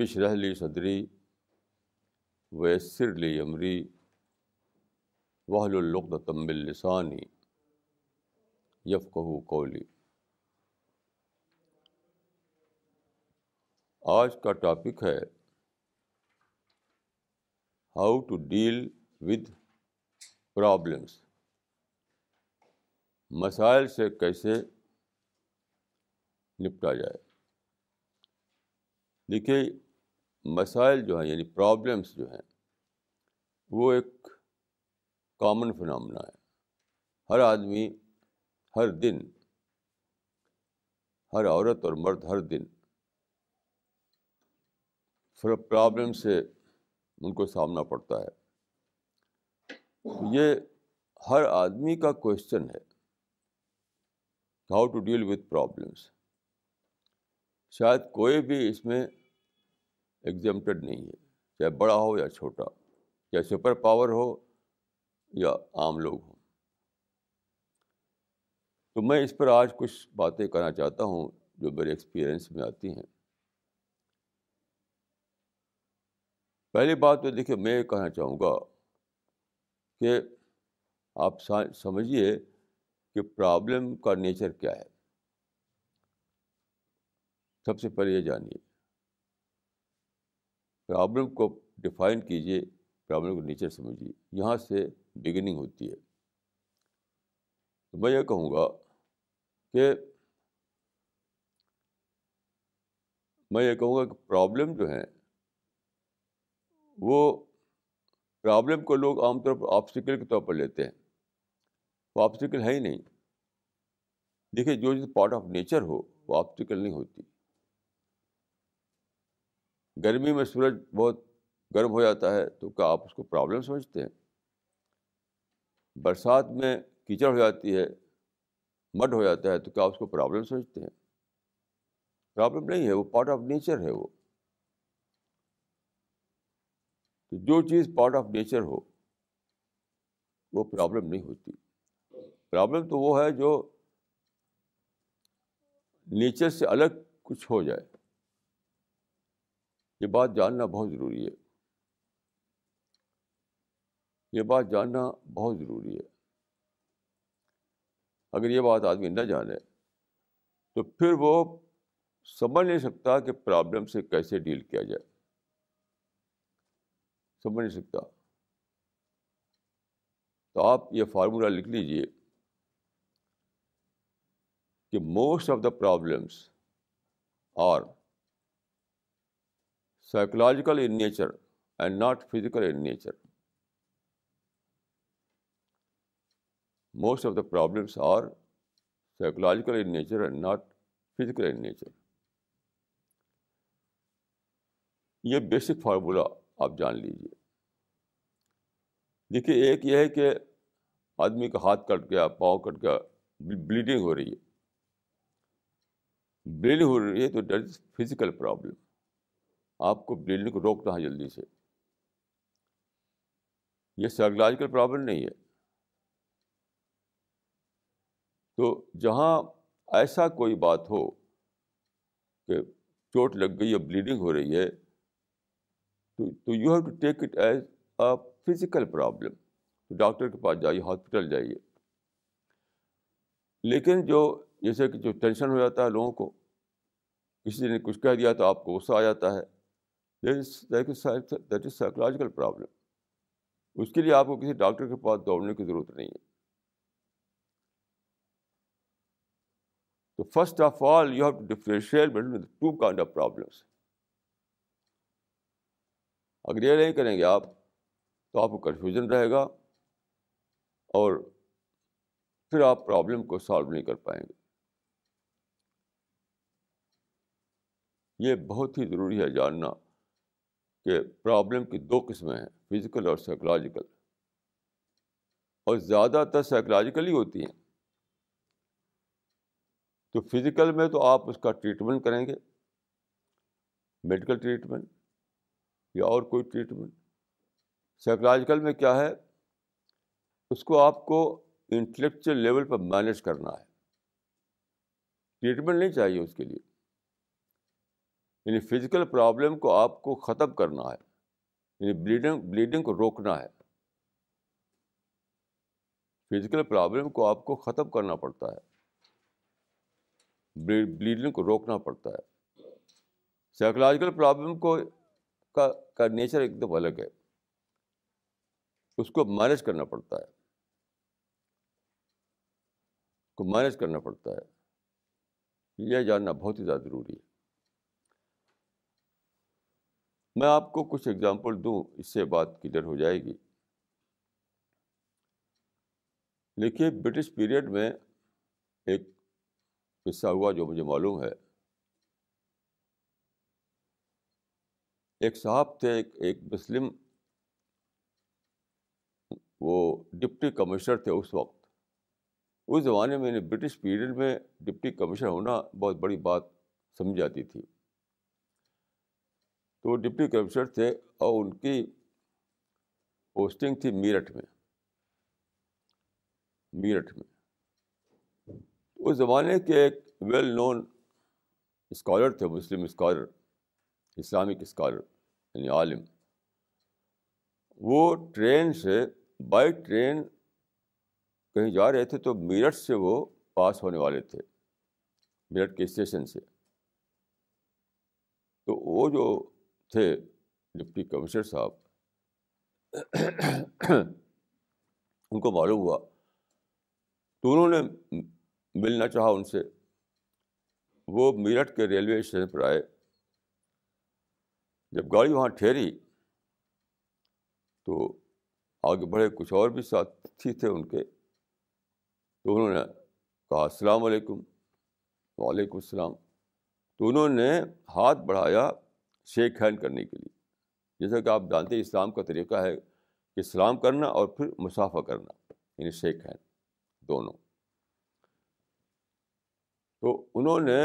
رب اشرح لی صدری ویسر لی امری واحلل عقدۃ من لسانی یفقہوا قولی. آج کا ٹاپک ہے how to deal with problems, مسائل سے کیسے نپٹا جائے. دیکھیے مسائل جو ہیں یعنی پرابلمس جو ہیں وہ ایک کامن فنامنا ہے. ہر آدمی ہر دن، ہر عورت اور مرد ہر دن پرابلم سے ان کو سامنا پڑتا ہے. یہ ہر آدمی کا کوشچن ہے، how to deal with problems. شاید کوئی بھی اس میں ایگزمپٹڈ نہیں ہے، چاہے بڑا ہو یا چھوٹا، یا سپر پاور ہو یا عام لوگ ہوں. تو میں اس پر آج کچھ باتیں کرنا چاہتا ہوں جو میرے ایکسپیرئنس میں آتی ہیں. پہلی بات تو دیکھیے میں کہنا چاہوں گا کہ آپ سمجھیے کہ پرابلم کا نیچر کیا ہے. سب سے پہلے یہ جانیے، پرابلم کو ڈیفائن کیجیے، پرابلم کو نیچر سمجھیے، یہاں سے بگننگ ہوتی ہے. تو میں یہ کہوں گا کہ پرابلم جو ہیں وہ، پرابلم کو لوگ عام طور پر آبسٹیکل کے طور پر لیتے ہیں، وہ آبسٹیکل ہے ہی نہیں. دیکھیے جو چیز پارٹ آف نیچر ہو وہ آبسٹیکل نہیں ہوتی. گرمی میں سورج بہت گرم ہو جاتا ہے تو کیا آپ اس کو پرابلم سمجھتے ہیں؟ برسات میں کیچڑ ہو جاتی ہے، مڈ ہو جاتا ہے تو کیا آپ اس کو پرابلم سمجھتے ہیں؟ پرابلم نہیں ہے، وہ پارٹ آف نیچر ہے. وہ تو جو چیز پارٹ آف نیچر ہو وہ پرابلم نہیں ہوتی. پرابلم تو وہ ہے جو نیچر سے الگ کچھ ہو جائے. یہ بات جاننا بہت ضروری ہے، اگر یہ بات آدمی نہ جانے تو پھر وہ سمجھ نہیں سکتا کہ پرابلم سے کیسے ڈیل کیا جائے، سمجھ نہیں سکتا. تو آپ یہ فارمولہ لکھ لیجئے کہ most of the problems are psychological in nature and not physical in nature. یہ بیسک فارمولہ آپ جان لیجیے. دیکھیے ایک یہ ہے کہ آدمی کا ہاتھ کٹ گیا، پاؤں کٹ گیا، بلیڈنگ ہو رہی ہے، تو دیٹ از فزیکل پرابلم. آپ کو بلیڈنگ کو روکنا ہے جلدی سے. یہ سائیکولوجیکل پرابلم نہیں ہے. تو جہاں ایسا کوئی بات ہو کہ چوٹ لگ گئی یا بلیڈنگ ہو رہی ہے تو you have to take it as a physical problem. تو ڈاکٹر کے پاس جائیے، ہاسپٹل جائیے. لیکن جو جیسے کہ جو ٹینشن ہو جاتا ہے لوگوں کو، کسی نے کچھ کہہ دیا تو آپ کو غصہ آ جاتا ہے، دیٹ از سائیکولوجیکل پرابلم. اس کے لیے آپ کو کسی ڈاکٹر کے پاس دوڑنے کی ضرورت نہیں ہے. تو first of all you have to differentiate between two kind of problems. اگر یہ نہیں کریں گے آپ تو آپ کو کنفیوژن رہے گا اور پھر آپ پرابلم کو سالو نہیں کر پائیں گے. یہ بہت ہی ضروری ہے جاننا کہ پرابلم کی دو قسمیں ہیں، فزیکل اور سائیکولوجیکل، اور زیادہ تر سائیکولوجیکل ہی ہوتی ہیں. تو فزیکل میں تو آپ اس کا ٹریٹمنٹ کریں گے، میڈیکل ٹریٹمنٹ یا اور کوئی ٹریٹمنٹ. سائیکولوجیکل میں کیا ہے، اس کو آپ کو انٹلیکچوئل لیول پر مینیج کرنا ہے. ٹریٹمنٹ نہیں چاہیے اس کے لیے، یعنی فزیکل پرابلم کو آپ کو ختم کرنا ہے, یعنی بلیڈنگ کو روکنا ہے. فزیکل پرابلم کو آپ کو ختم کرنا پڑتا ہے, بلیڈنگ کو روکنا پڑتا ہے. سائیکولوجیکل پرابلم کو کا نیچر ایک دم الگ ہے, اس کو مینیج کرنا پڑتا ہے, کو مینیج کرنا پڑتا ہے. یہ جاننا بہت ہی زیادہ ضروری ہے. میں آپ کو کچھ ایگزامپل دوں, اس سے بات کلیئر ہو جائے گی. دیکھیے برٹش پیریڈ میں ایک قصہ ہوا جو مجھے معلوم ہے. ایک صاحب تھے, ایک مسلم, وہ ڈپٹی کمشنر تھے اس وقت. اس زمانے میں نے برٹش پیریڈ میں ڈپٹی کمشنر ہونا بہت بڑی بات سمجھ جاتی تھی. تو وہ ڈپٹی کمشنر تھے اور ان کی پوسٹنگ تھی میرٹھ میں. میرٹھ میں اس زمانے کے ایک ویل نون اسکالر تھے, مسلم اسکالر, اسلامک اسکالر یعنی عالم. وہ ٹرین سے, بائی ٹرین کہیں جا رہے تھے, تو میرٹھ سے وہ پاس ہونے والے تھے, میرٹھ کے اسٹیشن سے. تو وہ جو تھے ڈپٹی کمشنر صاحب, ان کو معلوم ہوا تو انہوں نے ملنا چاہا ان سے. وہ میرٹھ کے ریلوے اسٹیشن پر آئے. جب گاڑی وہاں ٹھہری تو آگے بڑھے, کچھ اور بھی ساتھی تھے ان کے. تو انہوں نے کہا السلام علیکم. وعلیکم السلام. تو انہوں نے ہاتھ بڑھایا شیک ہینڈ کرنے کے لیے. جیسا کہ آپ جانتے ہیں اسلام کا طریقہ ہے کہ سلام کرنا اور پھر مصافحہ کرنا, یعنی شیک ہینڈ دونوں. تو انہوں نے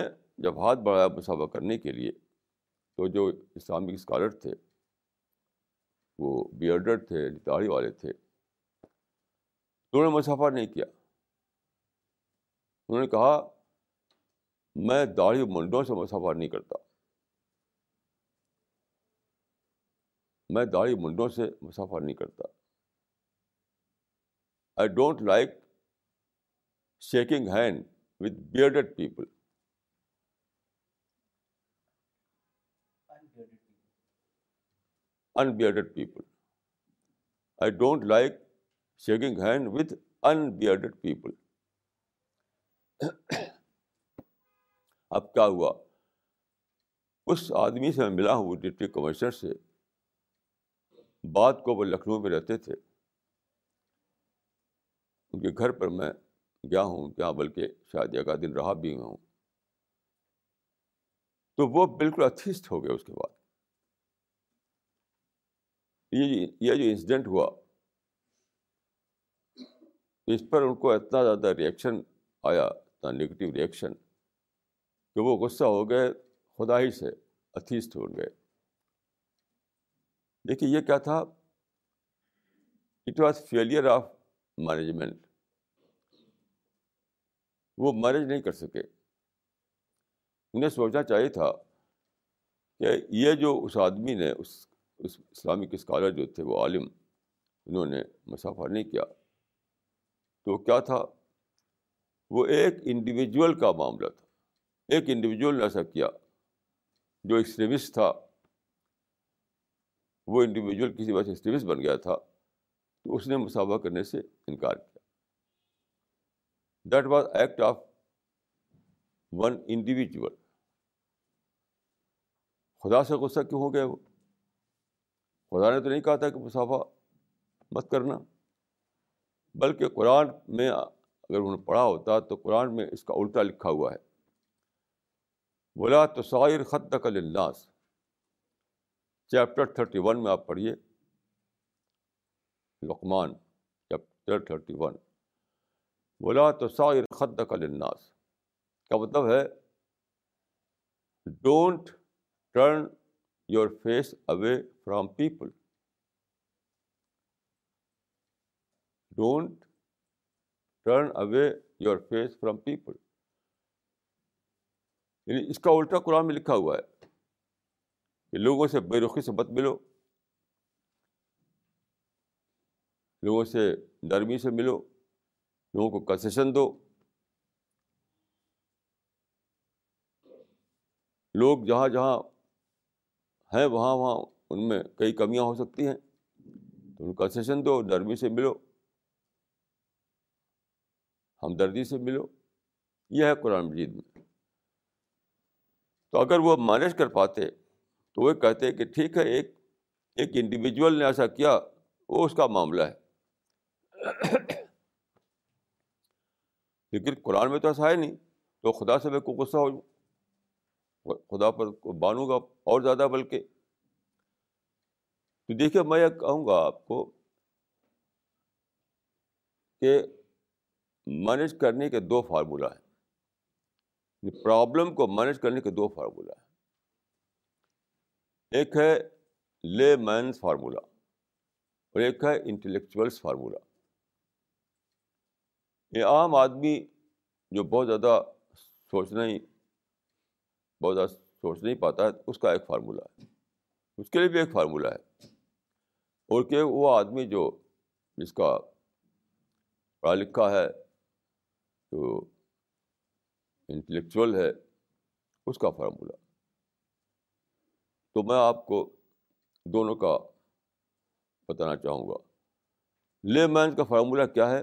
جب ہاتھ بڑھایا مصافحہ کرنے کے لیے, تو جو اسلامک اسکالر تھے, وہ بیئرڈ تھے, داڑھی والے تھے, انہوں نے مصافحہ نہیں کیا. انہوں نے کہا میں داڑھی منڈوں سے مصافحہ نہیں کرتا, میں داڑھی منڈوں سے مصافحہ نہیں کرتا. I don't like shaking hand with beard people, unbearded people. I don't like shaking hand with unbearded people. اب کیا ہوا, اس آدمی سے میں ملا ہوں, وہ ڈپٹی کمشنر سے. بعد کو وہ لکھنؤ میں رہتے تھے, ان کے گھر پر میں گیا ہوں کیا, بلکہ شاید ایک دن رہا بھی ہوں. تو وہ بالکل اتھیسٹ ہو گئے اس کے بعد. یہ جو انسیڈنٹ ہوا, اس پر ان کو اتنا زیادہ ریئیکشن آیا, اتنا نگیٹو ریئیکشن, کہ وہ غصہ ہو گئے, خدا ہی سے اتھیسٹ ہو گئے. دیکھیے یہ کیا تھا, it was failure of management. وہ مینج نہیں کر سکے. انہیں سوچنا چاہیے تھا کہ یہ جو اس آدمی نے, اس اسلامک اسکالر جو تھے وہ عالم, انہوں نے مصافحہ نہیں کیا, تو کیا تھا, وہ ایک انڈیویجول کا معاملہ تھا. ایک انڈیویجول نے ایسا کیا جو ایکسٹریمسٹ تھا. وہ انڈیویجول کسی وجہ سے ایکسٹریمسٹ بن گیا تھا, تو اس نے مصافحہ کرنے سے انکار کیا. That was act of one individual. خدا سے غصہ کیوں ہو گئے وہ؟ خدا نے تو نہیں کہا تھا کہ مصافحہ مت کرنا, بلکہ قرآن میں اگر انہوں نے پڑھا ہوتا تو قرآن میں اس کا الٹا لکھا ہوا ہے, وَلَا تُصَائِرْ خَطَّكَ لِلنَّاسِ. چیپٹر 31 میں آپ پڑھیے, لقمان چیپٹر 31, وَلَا تُصَائِرْ خَطَّكَ لِلنَّاسِ کا مطلب ہے don't turn your face away from people. Don't turn away your face from people. یعنی اس کا الٹا قرآن میں لکھا ہوا ہے کہ لوگوں سے بے رخی سے مت ملو, لوگوں سے نرمی سے ملو, لوگوں کو کنسیشن دو. لوگ جہاں جہاں ہیں وہاں وہاں ان میں کئی کمیاں ہو سکتی ہیں, تو ان کو کنسیشن دو, نرمی سے ملو, ہمدردی سے ملو. یہ ہے قرآن مجید میں. تو اگر وہ مینیج کر پاتے تو وہ کہتے کہ ٹھیک ہے, ایک انڈیویجول نے ایسا کیا, وہ اس کا معاملہ ہے, لیکن قرآن میں تو ایسا ہے نہیں. تو خدا سے میں کو غصہ ہو جاؤں, خدا پر بانوں گا اور زیادہ. بلکہ تو دیکھیے, میں یہ کہوں گا آپ کو کہ مینیج کرنے کے دو فارمولہ ہیں, پرابلم کو مینیج کرنے کے دو فارمولہ ہیں. ایک ہے لے مینس فارمولہ اور ایک ہے انٹلیکچوئلس فارمولہ. یہ عام آدمی جو بہت زیادہ سوچ نہیں پاتا ہے, اس کا ایک فارمولہ ہے, اس کے لیے بھی ایک فارمولہ ہے. اور کہ وہ آدمی جو جس کا پڑھا لکھا ہے, جو انٹلیکچوئل ہے, اس کا فارمولہ. تو میں آپ کو دونوں کا بتانا چاہوں گا. لے مین کا فارمولہ کیا ہے؟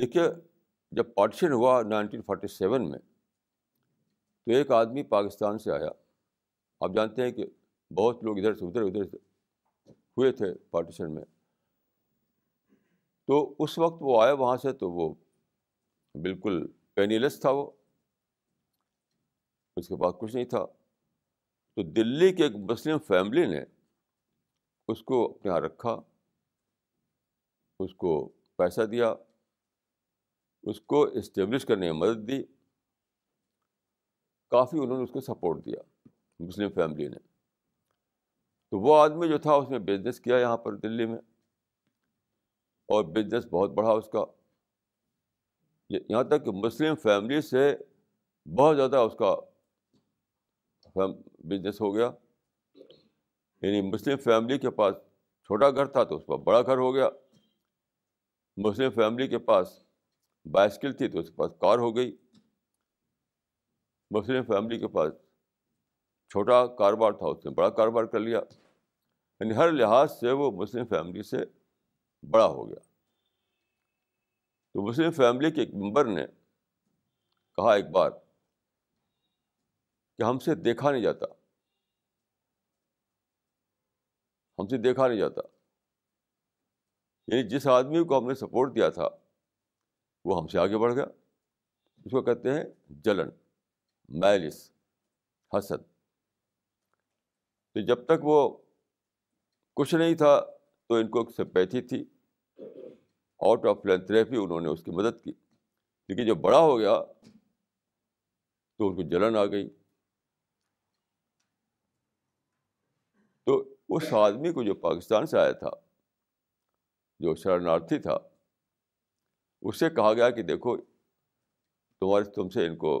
دیکھیے, جب پارٹیشن ہوا 1947 میں, تو ایک آدمی پاکستان سے آیا. آپ جانتے ہیں کہ بہت لوگ ادھر سے ادھر ہوئے تھے پارٹیشن میں. تو اس وقت وہ آیا وہاں سے, تو وہ بالکل پینی لیس تھا, وہ اس کے پاس کچھ نہیں تھا. تو دلی کے ایک مسلم فیملی نے اس کو اپنے یہاں رکھا, اس کو پیسہ دیا, اس کو اسٹیبلش کرنے میں مدد دی, کافی انہوں نے اس کو سپورٹ دیا مسلم فیملی نے. تو وہ آدمی جو تھا اس نے بزنس کیا یہاں پر دلی میں, اور بزنس بہت بڑھا اس کا, یہاں تک کہ مسلم فیملی سے بہت زیادہ اس کا بزنس ہو گیا. یعنی مسلم فیملی کے پاس چھوٹا گھر تھا تو اس پر بڑا گھر ہو گیا, مسلم فیملی کے پاس بائسکل تھی تو اس کے پاس کار ہو گئی, مسلم فیملی کے پاس چھوٹا کاروبار تھا اس نے بڑا کاروبار کر لیا. یعنی ہر لحاظ سے وہ مسلم فیملی سے بڑا ہو گیا. تو مسلم فیملی کے ایک ممبر نے کہا ایک بار کہ ہم سے دیکھا نہیں جاتا. یعنی جس آدمی کو ہم نے سپورٹ دیا تھا وہ ہم سے آگے بڑھ گیا. اس کو کہتے ہیں جلن, میلس, حسد. تو جب تک وہ کچھ نہیں تھا تو ان کو ایک سمپیتھی تھی, آؤٹ آف فلینتھراپی انہوں نے اس کی مدد کی, لیکن جب بڑا ہو گیا تو ان کو جلن آ گئی. تو اس آدمی کو جو پاکستان سے آیا تھا, جو شرنارتھی تھا, اس سے کہا گیا کہ دیکھو تم سے ان کو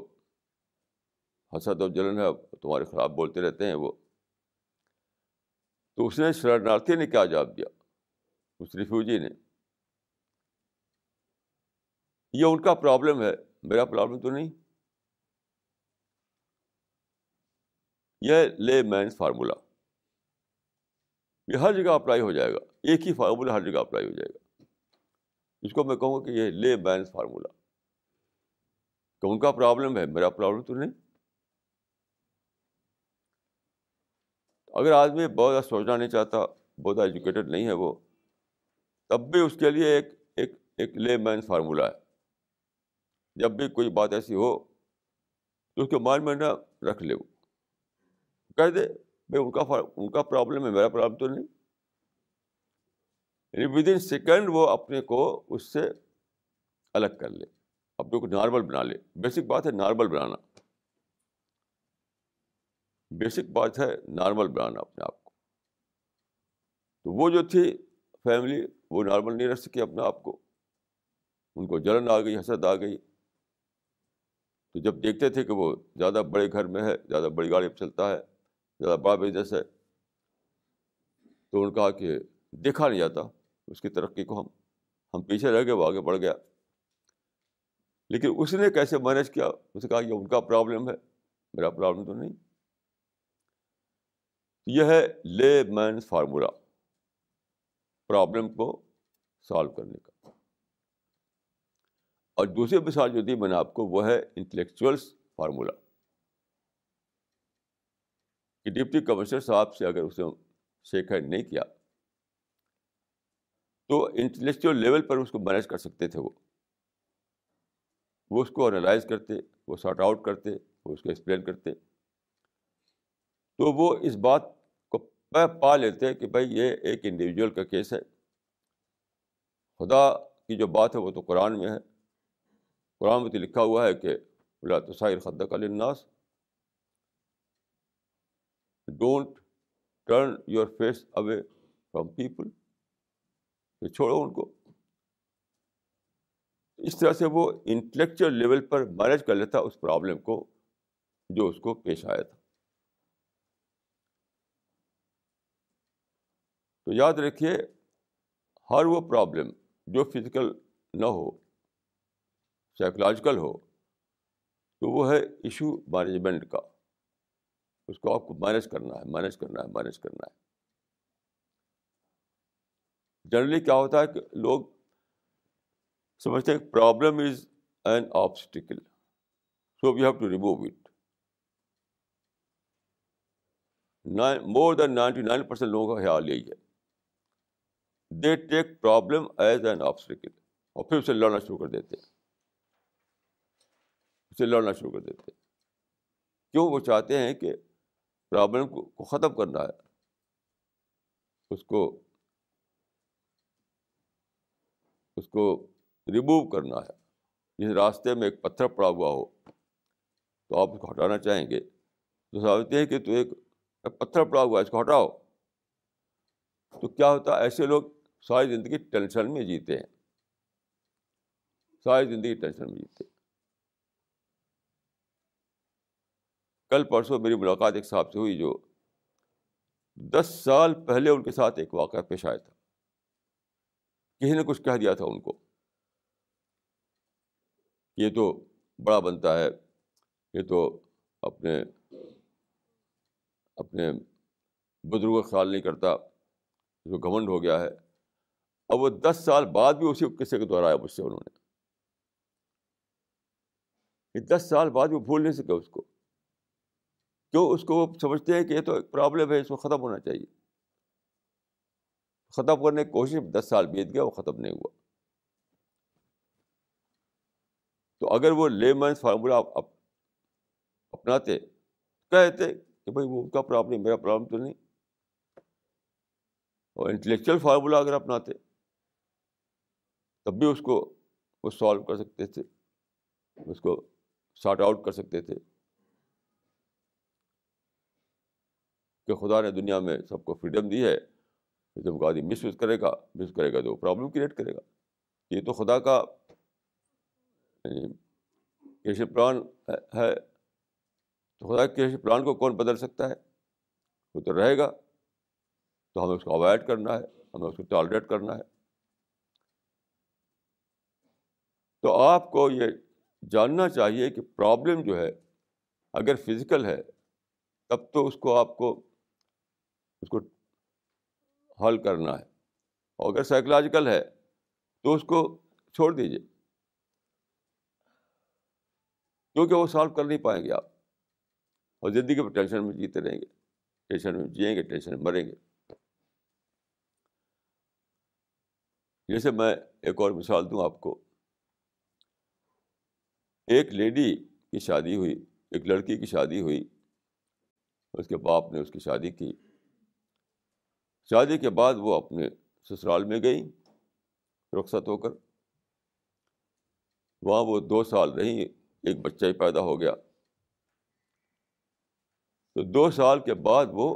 حسد اور جلن ہے, تمہارے خلاف بولتے رہتے ہیں وہ. تو اس نے شرنارتھی نے کیا جواب دیا, اس ریفیوجی نے؟ یہ ان کا پرابلم ہے, میرا پرابلم تو نہیں. یہ لے مینس فارمولہ, یہ ہر جگہ اپلائی ہو جائے گا, ایک ہی فارمولہ ہر جگہ اپلائی ہو جائے گا. اس کو میں کہوں گا کہ یہ لے مینس فارمولہ, کہ ان کا پرابلم ہے, میرا پرابلم تو نہیں. اگر آدمی بہت زیادہ سوچنا نہیں چاہتا, بہت زیادہ ایجوکیٹڈ نہیں ہے وہ, تب بھی اس کے لیے ایک ایک ایک لے مینس فارمولہ ہے. جب بھی کوئی بات ایسی ہو تو اس کے مائنڈ میں نہ رکھ لے, وہ کہہ دے بھائی ان کا پرابلم ہے, میرا پرابلم تو نہیں. یعنی ود ان سیکنڈ وہ اپنے کو اس سے الگ کر لے, اپنے کو نارمل بنا لے. بیسک بات ہے نارمل بنانا, بیسک بات ہے نارمل بنانا اپنے آپ کو. تو وہ جو تھی فیملی, وہ نارمل نہیں رکھ سکی اپنے آپ کو, ان کو جلن آ گئی, حسد آ گئی. تو جب دیکھتے تھے کہ وہ زیادہ بڑے گھر میں ہے, زیادہ بڑی گاڑی پہ چلتا ہے, زیادہ بڑا بزنس ہے, تو انہوں نے کہا کہ دیکھا نہیں جاتا اس کی ترقی کو, ہم پیچھے رہ گئے, وہ آگے بڑھ گیا. لیکن اس نے کیسے مینیج کیا؟ اس نے کہا یہ ان کا پرابلم ہے, میرا پرابلم تو نہیں. یہ ہے لے مینس فارمولا پرابلم کو سالو کرنے کا. اور دوسری مثال جو دی میں نے آپ کو وہ ہے انٹلیکچوئلس فارمولا, کہ ڈپٹی کمشنر صاحب سے اگر اس نے شیک ہینڈ نہیں کیا تو انٹلیکچوئل لیول پر اس کو مینیج کر سکتے تھے. وہ اس کو انالائز کرتے, وہ سارٹ آؤٹ کرتے, وہ اس کو ایکسپلین کرتے, تو وہ اس بات کو پا لیتے کہ بھائی یہ ایک انڈیویجول کا کیس ہے, خدا کی جو بات ہے وہ تو قرآن میں ہے, قرآن میں تو لکھا ہوا ہے کہ لا تصعر خدک للناس, don't turn your face away from people, یہ چھوڑو ان کو. اس طرح سے وہ انٹلیکچوئل لیول پر مینیج کر لیتا اس پرابلم کو جو اس کو پیش آیا تھا. تو یاد رکھیے ہر وہ پرابلم جو فزیکل نہ ہو, سائیکولوجیکل ہو, تو وہ ہے ایشو مینجمنٹ کا. اس کو آپ کو مینیج کرنا ہے. جنرلی کیا ہوتا ہے کہ لوگ سمجھتے ہیں problem is an obstacle, so we have to remove it. More than 99% لوگوں کا خیال یہی ہے. They take problem as an obstacle اور پھر اسے لڑنا شروع کر دیتے ہیں, کیوں؟ وہ چاہتے ہیں کہ پرابلم کو ختم کرنا ہے, اس کو ریموو کرنا ہے. جس راستے میں ایک پتھر پڑا ہوا ہو تو آپ اس کو ہٹانا چاہیں گے, تو سمجھتے ہیں کہ تو ایک پتھر پڑا ہوا ہے, اس کو ہٹاؤ. تو کیا ہوتا ہے, ایسے لوگ ساری زندگی ٹینشن میں جیتے ہیں, کل پرسوں میری ملاقات ایک صاحب سے ہوئی جو 10 سال پہلے ان کے ساتھ ایک واقعہ پیش آیا تھا. کسی نے کچھ کہہ دیا تھا ان کو, یہ تو بڑا بنتا ہے, یہ تو اپنے اپنے بزرگوں کا خیال نہیں کرتا, جو گھمنڈ ہو گیا ہے. اب وہ 10 سال بعد بھی اسی قصے کو دہرایا مجھ سے انہوں نے. 10 سال بعد وہ بھول نہیں سکے اس کو, کیوں؟ اس کو وہ سمجھتے ہیں کہ یہ تو ایک پرابلم ہے, اس کو ختم ہونا چاہیے. ختم کرنے کی کوشش, 10 سال بیت گیا, وہ ختم نہیں ہوا. تو اگر وہ لیمنس فارمولا اپناتے, کہتے کہ بھائی وہ ان کا پرابلم, میرا پرابلم تو نہیں. اور انٹلیکچوئل فارمولا اگر اپناتے تب بھی اس کو وہ سالو کر سکتے تھے, اس کو سارٹ آؤٹ کر سکتے تھے کہ خدا نے دنیا میں سب کو فریڈم دی ہے, جب آدمی مس یوز کرے گا تو پرابلم کریٹ کرے گا. یہ تو خدا کا کریشن پلان ہے, تو خدا کے کریشن پلان کو کون بدل سکتا ہے؟ وہ تو رہے گا. تو ہمیں اس کو اوائڈ کرنا ہے, ہمیں اس کو ٹالریٹ کرنا ہے. تو آپ کو یہ جاننا چاہیے کہ پرابلم جو ہے اگر فزیکل ہے تب تو اس کو آپ کو اس کو حل کرنا ہے, اور اگر سائیکولوجیکل ہے تو اس کو چھوڑ دیجیے, کیونکہ وہ سالو کر نہیں پائیں گے آپ, اور زندگی میں ٹینشن میں جیتے رہیں گے, ٹینشن میں جئیں گے, ٹینشن میں مریں گے. جیسے میں ایک اور مثال دوں آپ کو. ایک لیڈی کی شادی ہوئی, ایک لڑکی کی شادی ہوئی, اس کے باپ نے اس کی شادی کی. شادی کے بعد وہ اپنے سسرال میں گئی رخصت ہو کر, وہاں وہ 2 سال رہی, ایک بچہ ہی پیدا ہو گیا. تو 2 سال کے بعد وہ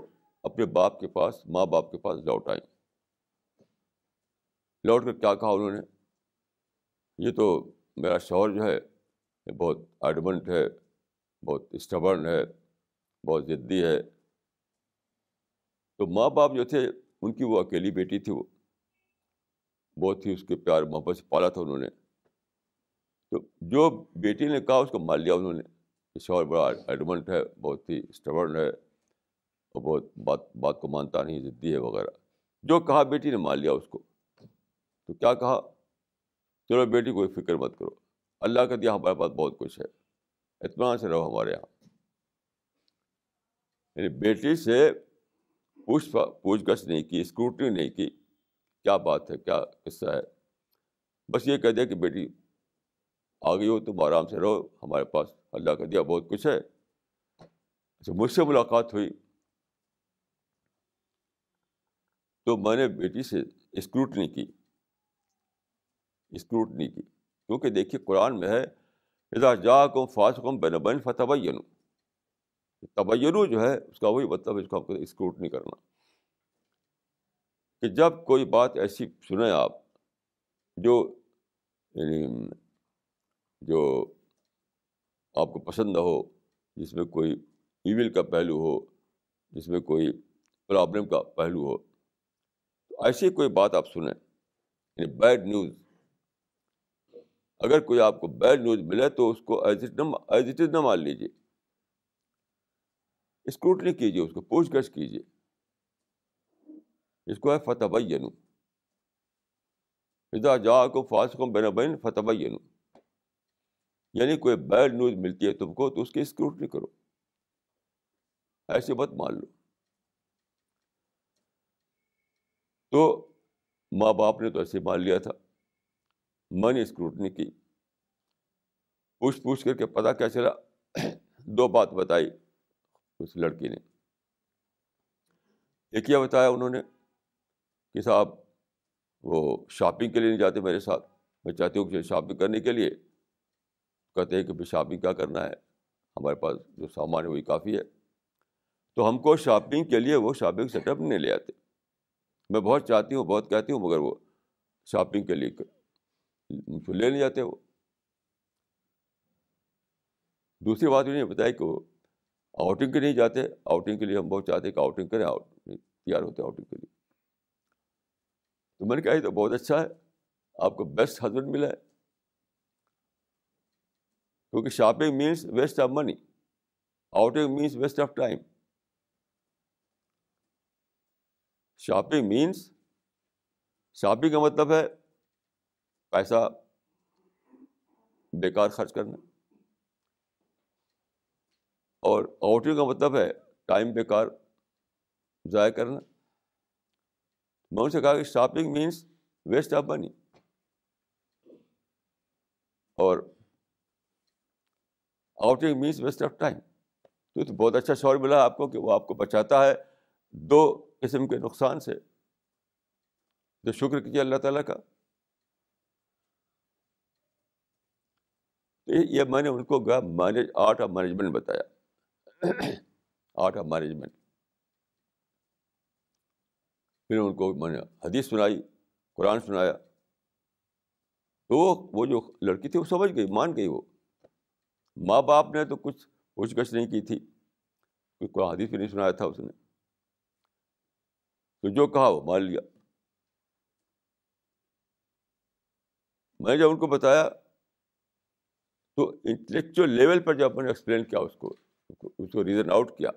اپنے باپ کے پاس, ماں باپ کے پاس لوٹ آئیں. لوٹ کر کیا کہا انہوں نے؟ یہ تو میرا شوہر جو ہے بہت آرڈیمنٹ ہے, بہت اسٹبرن ہے, بہت ضدی ہے. تو ماں باپ جو تھے ان کی وہ اکیلی بیٹی تھی, وہ بہت ہی اس کے پیار محبت سے پالا تھا انہوں نے. تو جو بیٹی نے کہا اس کو مان لیا انہوں نے. یہ شوہر بڑا ایڈمنٹ ہے, بہت ہی اسٹبرن ہے اور بہت بات کو مانتا نہیں, ضدی ہے وغیرہ. جو کہا بیٹی نے مان لیا اس کو. تو کیا کہا, چلو بیٹی کوئی فکر مت کرو, اللہ کا دیا ہمارے پاس بہت کچھ ہے, اطمینان سے رہو ہمارے یہاں. یعنی بیٹی سے پوچھ گچھ نہیں کی, اسکروٹنی نہیں کی, کیا بات ہے کیا قصہ ہے. بس یہ کہہ دیا کہ بیٹی آ گئی ہو تم, آرام سے رہو, ہمارے پاس اللہ کا دیا بہت کچھ ہے. اچھا مجھ سے ملاقات ہوئی تو میں نے بیٹی سے اسکروٹنی کی. کیونکہ دیکھیے قرآن میں ہے اذا جاءکم فاسقٌ بنبأٍ فتبینوا. تبینوا جو ہے اس کا وہی مطلب ہے اس کو آپ کو اسکروٹنی کرنا, کہ جب کوئی بات ایسی سنیں آپ جو یعنی جو آپ کو پسند نہ ہو, جس میں کوئی ایول کا پہلو ہو, جس میں کوئی پرابلم کا پہلو ہو, ایسی کوئی بات آپ سنیں, یعنی بیڈ نیوز. اگر کوئی آپ کو بیڈ نیوز ملے تو اس کو ایز اٹ از نہ مان لیجیے, اسکروٹنی کیجیے, اس کو پوچھ گچھ کیجیے. اس کو ہے فتبینوا, اذا جاءکم فاسق بنبأٍ فتبینوا. یعنی کوئی بیڈ نیوز ملتی ہے تم کو تو اس کی اسکروٹنی کرو, ایسے مت مان لو. تو ماں باپ نے تو ایسے مان لیا تھا, میں نے اسکروٹنی کی, پوچھ کر کے پتہ کیا چلا, دو بات بتائی اس لڑکی نے. ایک یہ بتایا انہوں نے کہ صاحب وہ شاپنگ کے لیے نہیں جاتے میرے ساتھ, میں چاہتی ہوں کہ شاپنگ کرنے کے لیے, کہتے ہیں کہ پھر شاپنگ کیا کرنا ہے, ہمارے پاس جو سامان ہے وہی کافی ہے. تو ہم کو شاپنگ کے لیے وہ شاپنگ سیٹ اپ نہیں لے آتے, میں بہت چاہتی ہوں, بہت کہتی ہوں, مگر وہ شاپنگ کے لیے لے نہیں جاتے. وہ دوسری بات انہوں نے بتایا کہ وہ آؤٹنگ کے نہیں جاتے, آؤٹنگ کے لیے ہم بہت چاہتے ہیں کہ آؤٹنگ کریں, تیار ہوتے آؤٹنگ کے لیے. تو میں نے کہا یہ تو بہت اچھا ہے, آپ کو بیسٹ ہسبینڈ ملا ہے, کیونکہ shopping means waste of money, outing means waste of time. Shopping کا مطلب ہے پیسہ بیکار خرچ کرنا, اور آؤٹنگ کا مطلب ہے ٹائم بیکار ضائع کرنا. میں ان سے کہا کہ shopping means waste of money, اور outing means waste of time. تو بہت اچھا شور ملا آپ کو کہ وہ آپ کو بچاتا ہے دو قسم کے نقصان سے, تو شکر کیجیے اللہ تعالیٰ کا. یہ میں نے ان کو آرٹ آف مینجمنٹ بتایا, آرٹ آف مینجمنٹ. پھر ان کو میں نے حدیث سنائی, قرآن سنایا, تو وہ جو لڑکی تھی وہ سمجھ گئی, مان گئی. وہ ماں باپ نے تو کچھ پوچھ گچھ نہیں کی تھی, کوئی قرآن حدیث بھی نہیں سنایا تھا اس نے, تو جو کہا وہ مان لیا. میں جب ان کو بتایا تو انٹلیکچوئل لیول پر جب میں نے ایکسپلین کیا اس کو ریزن آؤٹ کیا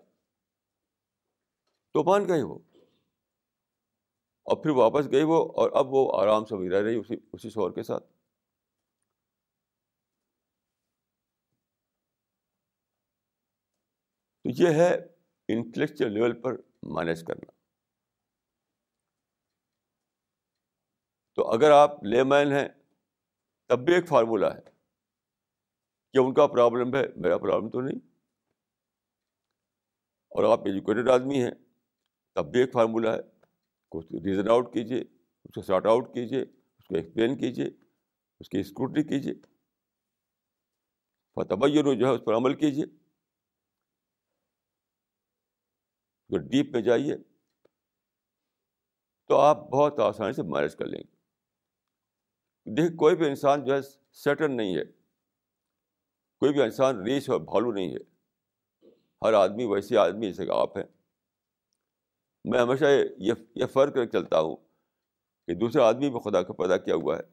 تو مان گئی وہ, اور پھر واپس گئی وہ, اور اب وہ آرام سے بھی رہ رہی اسی شوہر کے ساتھ. تو یہ ہے انٹلیکچوئل لیول پر مینیج کرنا. تو اگر آپ لے مین ہیں تب بھی ایک فارمولہ ہے کہ ان کا پرابلم ہے, میرا پرابلم تو نہیں. اور آپ ایجوکیٹڈ آدمی ہیں تب بھی ایک فارمولہ ہے, اس کو ریزن آؤٹ کیجیے, اس کو سارٹ آؤٹ کیجیے, اس کو ایکسپلین کیجیے, اس کی اسکروٹنی کیجیے, فتبینوا جو ہے اس پر عمل کیجیے, ڈیپ میں جائیے, تو آپ بہت آسانی سے مینیج کر لیں گے. دیکھ کوئی بھی انسان جو ہے سیٹل نہیں ہے, کوئی بھی انسان ریچھ اور بھالو نہیں ہے. ہر آدمی ویسے آدمی جیسے کہ آپ ہیں. میں ہمیشہ یہ فرق کر چلتا ہوں کہ دوسرا آدمی بھی خدا کا پیدا کیا ہوا ہے,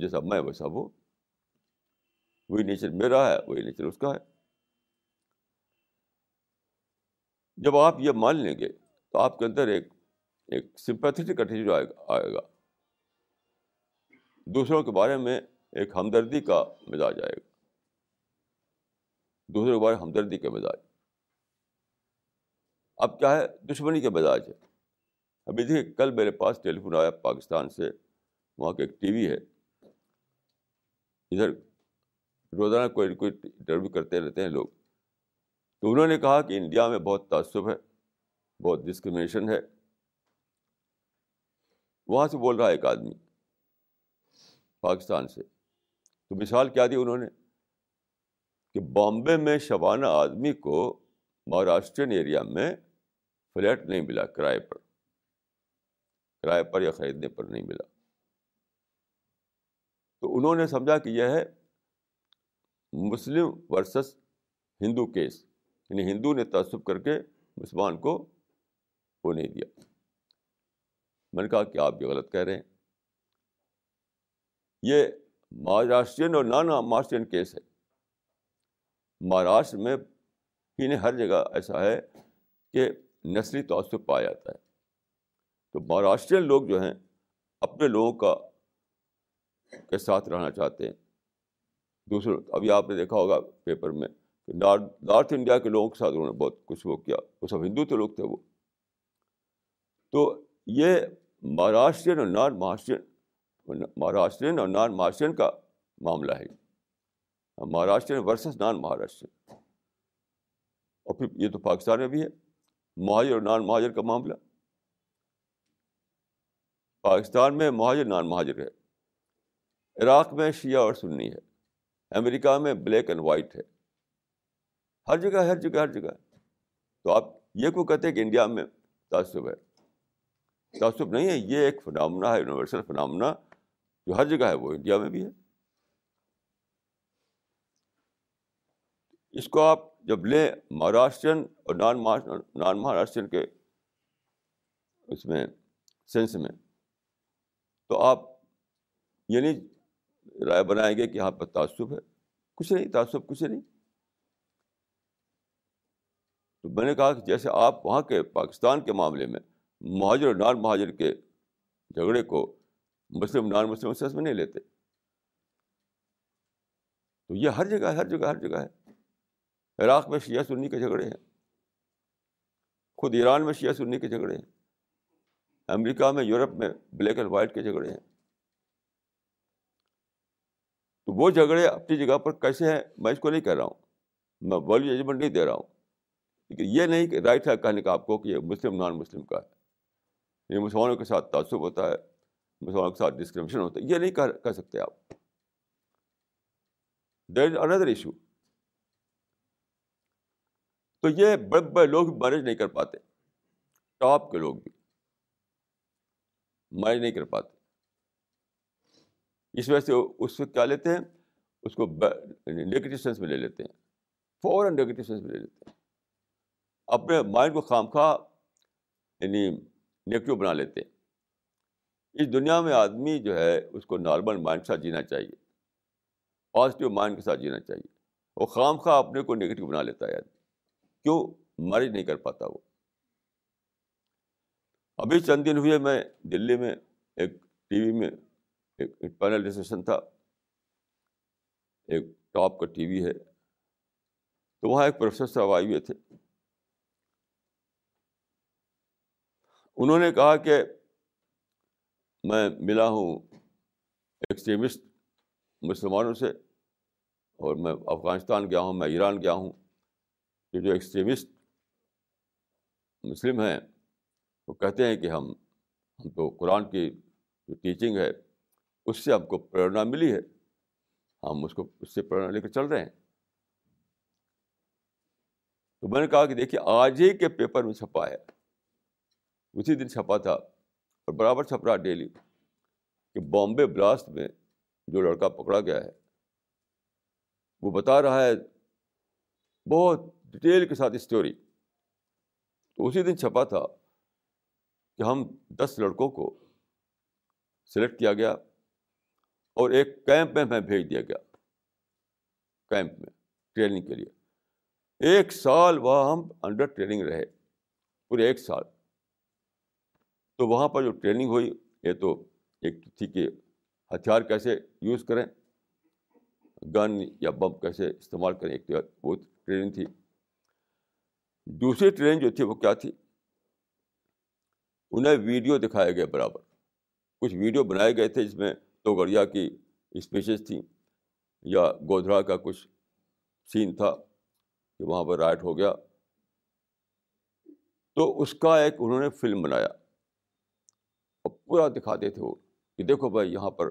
جیسا میں ویسا وہ, وہی نیچر میرا ہے وہی نیچر اس کا ہے. جب آپ یہ مان لیں گے تو آپ کے اندر ایک سمپیتھیٹک ایٹیٹیوڈ آئے گا, دوسروں کے بارے میں ایک ہمدردی کا مزاج آئے گا, دوسروں کے بارے ہمدردی کا مزاج. اب کیا ہے, دشمنی کے مزاج ہے. ابھی دیکھیے کل میرے پاس ٹیلی فون آیا پاکستان سے, وہاں کے ایک ٹی وی ہے, ادھر روزانہ کوئی کوئی انٹرویو کرتے رہتے ہیں لوگ, تو انہوں نے کہا کہ انڈیا میں بہت تعصب ہے, بہت ڈسکرمنیشن ہے. وہاں سے بول رہا ہے ایک آدمی پاکستان سے, تو مثال کیا دی انہوں نے کہ بامبے میں شبانہ آدمی کو مہاراشٹرین ایریا میں فلیٹ نہیں ملا, کرائے پر یا خریدنے پر نہیں ملا. تو انہوں نے سمجھا کہ یہ ہے مسلم ورسس ہندو کیس, یعنی ہندو نے تعصب کر کے مسلمان کو وہ نہیں دیا. میں نے کہا کہ آپ یہ غلط کہہ رہے ہیں, یہ مہاراشٹرین اور نان مہاراشٹرین کیس ہے. مہاراشٹر میں ہی نے ہر جگہ ایسا ہے کہ نسلی تعصب پایا جاتا ہے. تو مہاراشٹرین لوگ جو ہیں اپنے لوگوں کے ساتھ رہنا چاہتے ہیں. دوسرے ابھی آپ نے دیکھا ہوگا پیپر میں کہ نارتھ انڈیا کے لوگوں کے ساتھ انہوں نے بہت کچھ وہ کیا, وہ سب ہندو تو لوگ تھے وہ. تو یہ مہاراشٹرین اور نان مہاراشٹرین کا معاملہ ہے, مہاراشٹرین ورسز نان مہاراشٹرین. اور پھر یہ تو پاکستان میں بھی ہے مہاجر اور نان مہاجر کا معاملہ. پاکستان میں مہاجر نان مہاجر ہے, عراق میں شیعہ اور سنی ہے, امریکہ میں بلیک اینڈ وائٹ ہے, ہر جگہ. تو آپ یہ کو کہتے ہیں کہ انڈیا میں تعصب ہے. تعصب نہیں ہے, یہ ایک فنامنا ہے, یونیورسل فنامنا جو ہر جگہ ہے, وہ انڈیا میں بھی ہے. اس کو آپ جب لیں مہاراشٹرین اور نان مہاراشٹرین کے اس میں سینس میں, تو آپ یہ نہیں رائے بنائیں گے کہ یہاں پر تعصب ہے. کچھ نہیں. تو میں نے کہا کہ جیسے آپ وہاں کے پاکستان کے معاملے میں مہاجر اور نان مہاجر کے جھگڑے کو مسلم نان مسلم سینس میں نہیں لیتے, تو یہ ہر جگہ ہے. عراق میں شیعہ سنی کے جھگڑے ہیں, خود ایران میں شیعہ سنی کے جھگڑے ہیں, امریکہ میں یورپ میں بلیک اینڈ وائٹ کے جھگڑے ہیں. تو وہ جھگڑے اپنی جگہ پر کیسے ہیں, میں اس کو نہیں کہہ رہا ہوں, میں ویلیو ججمنٹ نہیں دے رہا ہوں. یہ نہیں کہ رائٹ ہے کہنے کا آپ کو کہ یہ مسلم نان مسلم کا ہے, یہ مسلمانوں کے ساتھ تعصب ہوتا ہے, مسلمانوں کے ساتھ ڈسکرمنیشن ہوتا ہے, یہ نہیں کہہ سکتے آپ. There is another issue. تو یہ بڑے لوگ مینج نہیں کر پاتے, ٹاپ کے لوگ بھی مینج نہیں کر پاتے. اس وجہ سے اس کو کیا لیتے ہیں, اس کو نگیٹو سینس میں لے لیتے ہیں, فوراً نگیٹو سینس میں لے لیتے ہیں, اپنے مائنڈ کو خام خواہ یعنی نگیٹو بنا لیتے ہیں. اس دنیا میں آدمی جو ہے اس کو نارمل مائنڈ کے ساتھ جینا چاہیے, پازیٹیو مائنڈ کے ساتھ جینا چاہیے. وہ خام خواہ اپنے کو نگیٹو بنا لیتا ہے آدمی, کیوں مینج نہیں کر پاتا وہ. ابھی چند دن ہوئے میں دلی میں ایک ٹی وی میں ایک پینل ڈسکشن تھا, ایک ٹاپ کا ٹی وی ہے, تو وہاں ایک پروفیسر صاحب آئے ہوئے تھے. انہوں نے کہا کہ میں ملا ہوں ایکسٹریمسٹ مسلمانوں سے, اور میں افغانستان گیا ہوں, میں ایران گیا ہوں. جو ایکسٹریمسٹ مسلم ہیں وہ کہتے ہیں کہ ہم تو قرآن کی جو ٹیچنگ ہے اس سے ہم کو پریرنا ملی ہے, ہم اس سے پریرنا لے کر چل رہے ہیں. تو میں نے کہا کہ دیکھیے آج ہی کے پیپر میں چھپا ہے, اسی دن چھپا تھا اور برابر چھپ رہا ڈیلی, کہ بامبے بلاسٹ میں جو لڑکا پکڑا گیا ہے وہ بتا رہا ہے بہت ڈیٹیل کے ساتھ اس تھیوری. تو اسی دن چھپا تھا کہ ہم 10 لڑکوں کو سلیکٹ کیا گیا اور ایک کیمپ میں بھیج دیا گیا, کیمپ میں ٹریننگ کے لیے. 1 سال وہاں ہم انڈر ٹریننگ رہے, پورے 1 سال. تو وہاں پر جو ٹریننگ ہوئی یہ تو ایک تھی کہ ہتھیار کیسے یوز کریں, گن یا بم کیسے استعمال کریں, ایک تو وہ ٹریننگ تھی. دوسری ٹریننگ جو تھی وہ کیا تھی, انہیں ویڈیو دکھائے گئے برابر, کچھ ویڈیو بنائے گئے تھے جس میں توگڑیا کی اسپیچز تھیں یا گودھرا کا کچھ سین تھا کہ وہاں پر رائٹ ہو گیا. تو اس کا ایک انہوں نے فلم بنایا اور پورا دکھاتے تھے وہ کہ دیکھو بھائی یہاں پر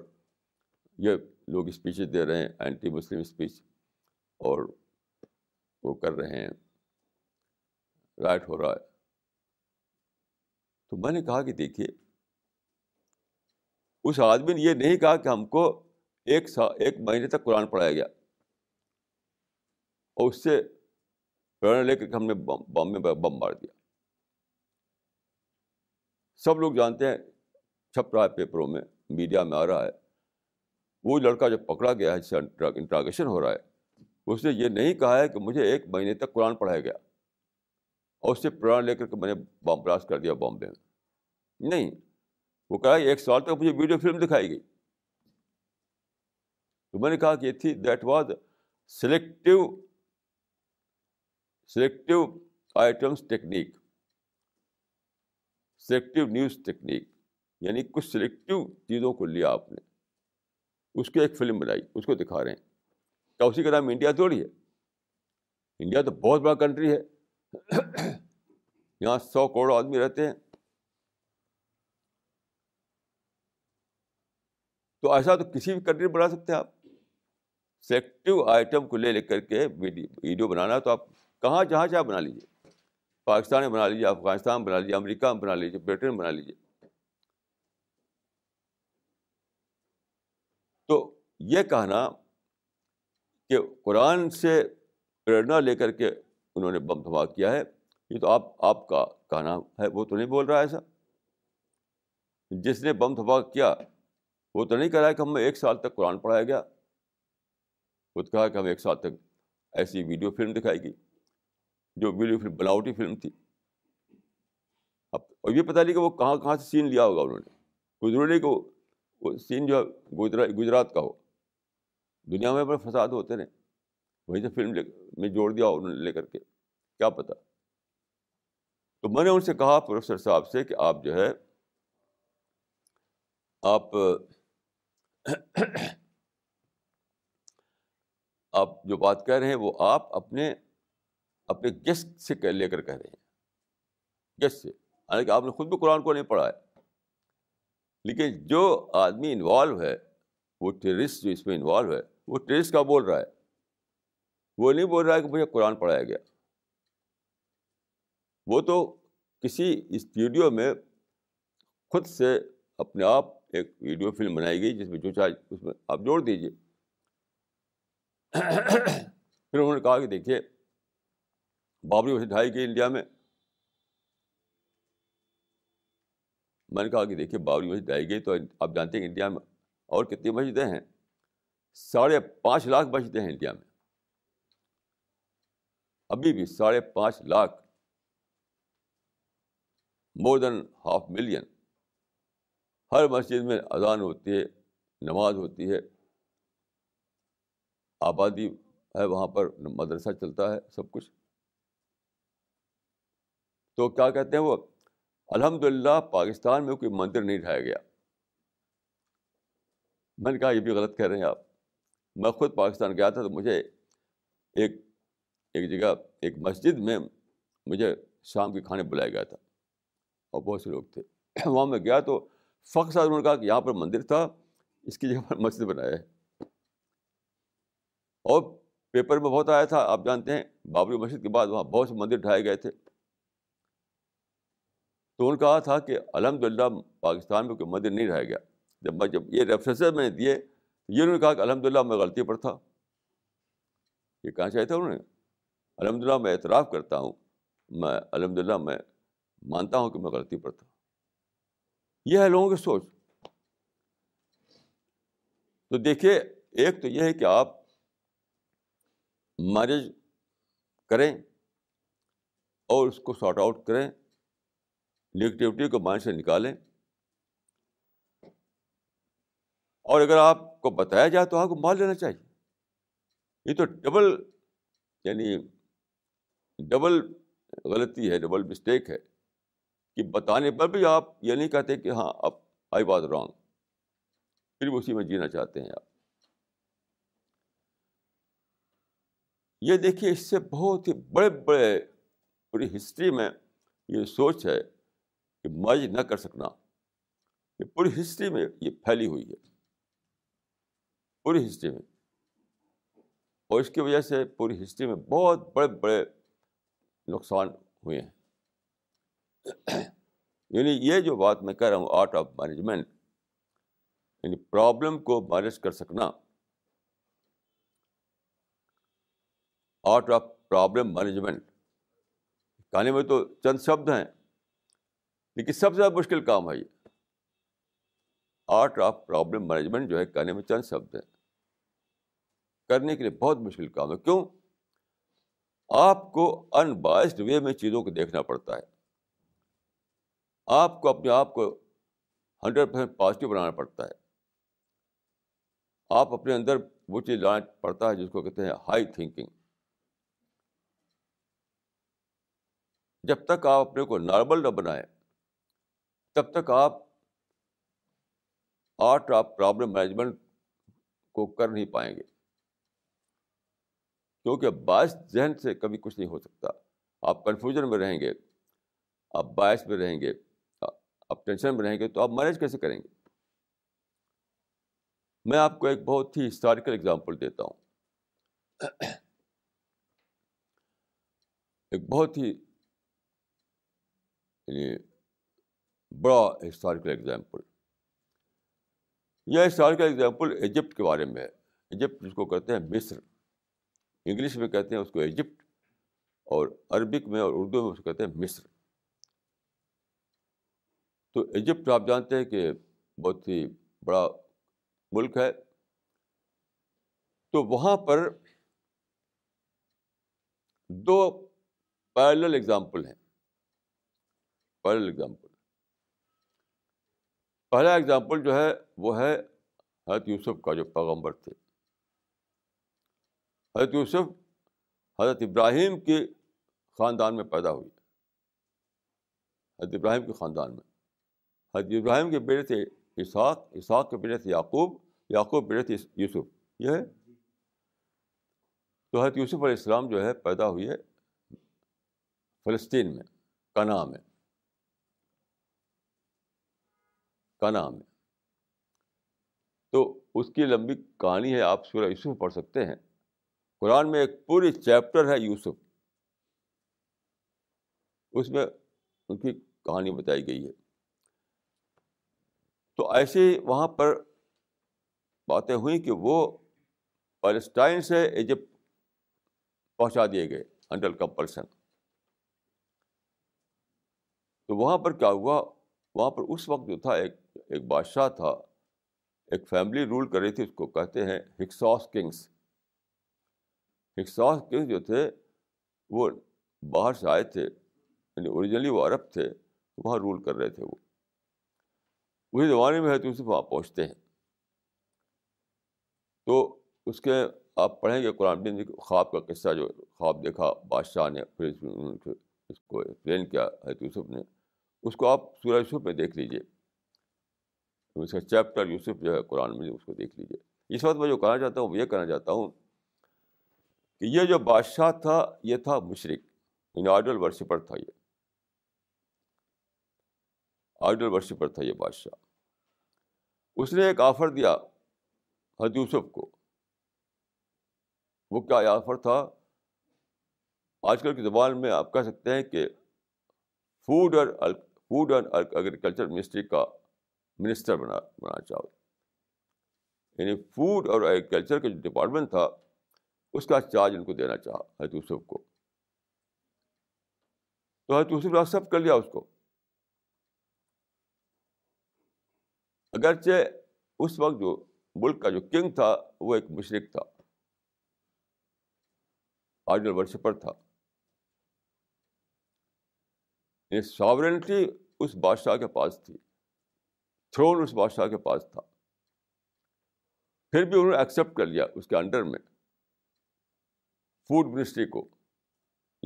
یہ لوگ اسپیچز دے رہے ہیں, اینٹی مسلم اسپیچ, اور وہ کر رہے ہیں, رائٹ ہو رہا ہے. تو میں نے کہا کہ دیکھیے اس آدمی نے یہ نہیں کہا کہ ہم کو 1 مہینے تک قرآن پڑھایا گیا اور اس سے پریرنا لے کر ہم نے بم مار دیا. سب لوگ جانتے ہیں, چھپ رہا ہے پیپروں میں, میڈیا میں آ رہا ہے. وہ لڑکا جو پکڑا گیا ہے جس سے انٹراگیشن ہو رہا ہے, اس نے یہ نہیں کہا ہے کہ مجھے 1 مہینے تک قرآن پڑھایا گیا اور اس سے پریرنا لے کر کہ میں نے بم بلاسٹ کر دیا بامبے میں. نہیں, وہ کہا کہ 1 سال تک مجھے ویڈیو فلم دکھائی گئی. تو میں نے کہا کہ یہ تھی that was selective items technique, selective news technique, یعنی کچھ سلیکٹیو چیزوں کو لیا آپ نے, اس کی ایک فلم بنائی, اس کو دکھا رہے ہیں. کیا اسی کا نام انڈیا تھوڑی ہے؟ انڈیا تو بہت بڑا کنٹری ہے, یہاں 100 کروڑ آدمی رہتے ہیں. تو ایسا تو کسی بھی کنٹری بنا سکتے ہیں آپ. سلیکٹیو آئٹم کو لے کر کے ویڈیو بنانا ہے تو آپ کہاں جہاں چاہے بنا لیجیے, پاکستان میں بنا لیجیے, افغانستان میں بنا لیجیے, امریکہ میں بنا لیجیے, برٹن میں بنا لیجیے. تو یہ کہنا کہ قرآن سے پریرنا لے کر کے انہوں نے بم دھماکہ کیا ہے, یہ تو آپ کا کہنا ہے. وہ تو نہیں بول رہا ایسا, جس نے بم دھماکہ کیا وہ تو نہیں کہہ رہا ہے کہ ہمیں 1 سال تک قرآن پڑھایا گیا, وہ تو کہا کہ ہمیں 1 سال تک ایسی ویڈیو فلم دکھائی گئی جو ویڈیو فلم بلاوٹی فلم تھی. اب اور یہ پتہ نہیں کہ وہ کہاں کہاں سے سین لیا ہوگا انہوں نے. کوئی ضروری نہیں کہ وہ سین جو ہے گجرات کا ہو, دنیا میں بڑے فساد ہوتے رہے, وہیں سے فلم میں جوڑ دیا انہوں نے لے کر کے, کیا پتہ. تو میں نے ان سے کہا پروفیسر صاحب سے کہ آپ جو ہے آپ جو بات کہہ رہے ہیں وہ آپ اپنے گیسٹ سے لے کر کہہ رہے ہیں, گیسٹ سے, حالانکہ آپ نے خود بھی قرآن کو نہیں پڑھا ہے. لیکن جو آدمی انوالو ہے, وہ ٹیررسٹ جو اس میں انوالو ہے, وہ ٹیررسٹ کا بول رہا ہے. وہ نہیں بول رہا ہے کہ مجھے قرآن پڑھایا گیا. وہ تو کسی اسٹوڈیو میں خود سے اپنے آپ ایک ویڈیو فلم بنائی گئی جس میں جو چاہے اس میں آپ جوڑ دیجیے. پھر انہوں نے کہا کہ دیکھیے بابری مسجد ڈھائی گئی انڈیا میں. میں نے کہا کہ دیکھیے بابری مسجد ڈھائی گئی تو آپ جانتے ہیں کہ انڈیا میں اور کتنی مسجدیں ہیں, 5.5 لاکھ مسجدیں ہیں انڈیا میں ابھی بھی, 5.5 لاکھ, مور دین 500,000. ہر مسجد میں اذان ہوتی ہے, نماز ہوتی ہے, آبادی ہے وہاں پر, مدرسہ چلتا ہے, سب کچھ. تو کیا کہتے ہیں وہ, الحمدللہ پاکستان میں کوئی مندر نہیں ڈھایا گیا. میں نے کہا یہ بھی غلط کہہ رہے ہیں آپ. میں خود پاکستان گیا تھا تو مجھے ایک جگہ ایک مسجد میں مجھے شام کے کھانے بلایا گیا تھا اور بہت سے لوگ تھے. وہاں میں گیا تو فخر صاحب انہوں نے کہا کہ یہاں پر مندر تھا, اس کی جگہ پر مسجد بنایا ہے. اور پیپر میں بہت آیا تھا, آپ جانتے ہیں بابری مسجد کے بعد وہاں بہت سے مندر ڈھائے گئے تھے. تو انہوں نے کہا تھا کہ الحمدللہ پاکستان میں کوئی مندر نہیں ڈھایا گیا. جب یہ ریفرنسز میں نے دیے, یہ انہوں نے کہا کہ الحمدللہ میں غلطی پر تھا, یہ کہاں چاہیے تھا انہوں نے. الحمدللہ میں اعتراف کرتا ہوں, میں الحمدللہ میں مانتا ہوں کہ میں غلطی پر تھا. یہ ہے لوگوں کی سوچ. تو دیکھیے, ایک تو یہ ہے کہ آپ میرج کریں اور اس کو سارٹ آؤٹ کریں, نگیٹیوٹی کو مائنڈ سے نکالیں, اور اگر آپ کو بتایا جائے تو آپ کو مان لینا چاہیے. یہ تو ڈبل, یعنی ڈبل غلطی ہے, ڈبل مسٹیک ہے کہ بتانے پر بھی آپ یہ نہیں کہتے کہ ہاں اب آئی واز رانگ, پھر اسی میں جینا چاہتے ہیں آپ. یہ دیکھیے, اس سے بہت ہی بڑے بڑے پوری ہسٹری میں یہ سوچ ہے کہ مرج نہ کر سکنا, یہ پوری ہسٹری میں یہ پھیلی ہوئی ہے, پوری ہسٹری میں. اور اس کی وجہ سے پوری ہسٹری میں بہت بڑے بڑے نقصان ہوئے ہیں. یعنی یہ جو بات میں کہہ رہا ہوں آرٹ آف مینجمنٹ, یعنی پرابلم کو مینج کر سکنا, آرٹ آف پرابلم مینجمنٹ, کہانی میں تو چند شبد ہیں لیکن سب سے زیادہ مشکل کام ہے یہ آرٹ آف پرابلم مینجمنٹ جو ہے, کہانی میں چند شبد ہیں, کرنے کے لیے بہت مشکل کام ہے. کیوں؟ آپ کو ان بائسڈ وے میں چیزوں کو دیکھنا پڑتا ہے, آپ کو اپنے آپ کو 100% پازیٹیو بنانا پڑتا ہے, آپ اپنے اندر وہ چیز لانا پڑتا ہے جس کو کہتے ہیں ہائی تھنکنگ. جب تک آپ اپنے کو نارمل نہ بنائیں تب تک آپ آرٹ آف پرابلم مینجمنٹ کو کر نہیں پائیں گے, کیونکہ باعث ذہن سے کبھی کچھ نہیں ہو سکتا. آپ کنفیوژن میں رہیں گے, آپ باعث میں رہیں گے, آپ ٹینشن میں رہیں گے, تو آپ مینج کیسے کریں گے؟ میں آپ کو ایک بہت ہی ہسٹوریکل ایگزامپل دیتا ہوں, ایک بہت ہی بڑا ہسٹوریکل ایگزامپل. یہ ہسٹوریکل ایگزامپل ایجپٹ کے بارے میں ہے. ایجپٹ جس کو کہتے ہیں مصر, انگلش میں کہتے ہیں اس کو ایجپٹ, اور عربک میں اور اردو میں اس کو کہتے ہیں مصر. تو ایجپٹ آپ جانتے ہیں کہ بہت ہی بڑا ملک ہے. تو وہاں پر 2 پیرلل ایگزامپل ہیں. پیرلل ایگزامپل, پہلا ایگزامپل جو ہے وہ ہے حضرت یوسف کا, جو پیغمبر تھے. حضرت یوسف حضرت ابراہیم کے خاندان میں پیدا ہوئی, حضرت ابراہیم کے خاندان میں. حضرت ابراہیم کے بیٹے تھے اسحاق, اسحاق کے بیٹے تھے یعقوب, یعقوب بیٹے تھے یوسف. یہ ہے. تو حضرت یوسف علیہ السلام جو ہے پیدا ہوئے فلسطین میں, کانا میں, کانا میں. تو اس کی لمبی کہانی ہے, آپ سورہ یوسف پڑھ سکتے ہیں. قرآن میں ایک پوری چیپٹر ہے یوسف, اس میں ان کی کہانی بتائی گئی ہے. تو ایسے وہاں پر باتیں ہوئیں کہ وہ پیلسٹائن سے ایجپٹ پہنچا دیے گئے انڈر کمپلسن. تو وہاں پر کیا ہوا, وہاں پر اس وقت جو تھا ایک بادشاہ تھا, ایک فیملی رول کر رہی تھی, اس کو کہتے ہیں ہکساس کنگس. ہکساس کنگس جو تھے وہ باہر سے آئے تھے, یعنی اوریجنلی وہ عرب تھے, وہاں رول کر رہے تھے. وہ وہی زمانے میں ہے تو اسے وہاں پہنچتے ہیں. تو اس کے آپ پڑھیں گے قرآن میں خواب کا قصہ, جو خواب دیکھا بادشاہ نے, پھر اس کو ایکسپلین کیا حضرت یوسف نے, اس کو آپ سورہ یوسف میں دیکھ لیجیے, اس کا چیپٹر یوسف جو ہے قرآن میں, اس کو دیکھ لیجیے. اس وقت میں جو کہنا چاہتا ہوں وہ یہ کہنا چاہتا ہوں کہ یہ جو بادشاہ تھا یہ تھا مشرک, یعنی آئیڈل ورشپر تھا, یہ آئیڈل ورشپر تھا یہ بادشاہ. اس نے ایک آفر دیا حضرت یوسف کو. وہ کیا آفر تھا؟ آج کل کی زبان میں آپ کہہ سکتے ہیں کہ فوڈ اینڈ ایگریکلچر منسٹری کا منسٹر بنانا چاہو, یعنی فوڈ اور ایگریکلچر کا جو ڈپارٹمنٹ تھا اس کا چارج ان کو دینا چاہا حضرت یوسف کو. تو حضرت یوسف نے ایکسیپٹ کر لیا اس کو, اگرچہ اس وقت جو ملک کا جو کنگ تھا وہ ایک مشرک تھا, آئیڈل ورشپر تھا. یہ ساورنٹی اس بادشاہ کے پاس تھی, تھرون اس بادشاہ کے پاس تھا, پھر بھی انہوں نے ایکسیپٹ کر لیا اس کے انڈر میں فوڈ منسٹری کو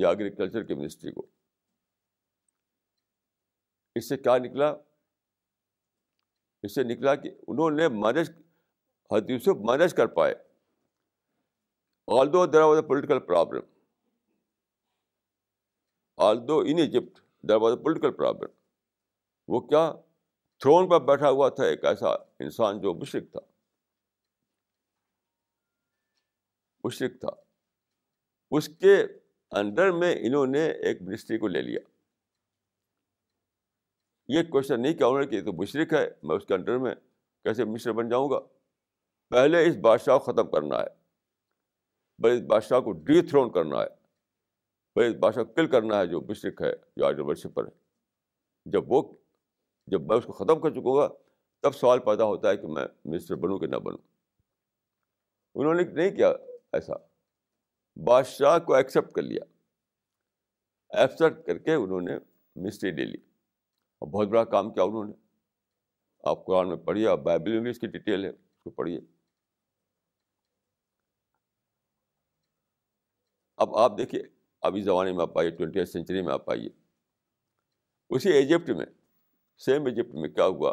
یا ایگریکلچر کی منسٹری کو. اس سے کیا نکلا؟ اس سے نکلا کہ انہوں نے مینج, حضرت یوسف مینج کر پائے, although there was a political problem, although in Egypt there was a political problem. وہ کیا؟ تھرون پر بیٹھا ہوا تھا ایک ایسا انسان جو مشرک تھا, مشرک تھا. اس کے انڈر میں انہوں نے ایک منسٹری کو لے لیا. یہ کوشچن نہیں کیا انہوں نے کہ یہ تو مشرک ہے, میں اس کے انڈر میں کیسے منسٹر بن جاؤں گا. پہلے اس بادشاہ کو ختم کرنا ہے, بھلے اس بادشاہ کو ڈی تھرون کرنا ہے, بھلے اس بادشاہ کو کل کرنا ہے جو مشرک ہے, جو آئیڈل ورشپر ہے. جب میں اس کو ختم کر چکوں گا تب سوال پیدا ہوتا ہے کہ میں منسٹر بنوں کہ نہ بنوں. انہوں نے نہیں کیا ایسا, بادشاہ کو ایکسیپٹ کر لیا, ایکسیپٹ کر کے انہوں نے منسٹری لے لی. اور بہت بڑا کام کیا انہوں نے. آپ قرآن میں پڑھیے, آپ بائبل میں بھی اس کی ڈیٹیل ہے, اس کو پڑھیے. اب آپ دیکھیے, ابھی زمانے میں آپ آئیے, 20th سینچری میں آپ آئیے, اسی ایجپٹ میں, سیم ایجپٹ میں کیا ہوا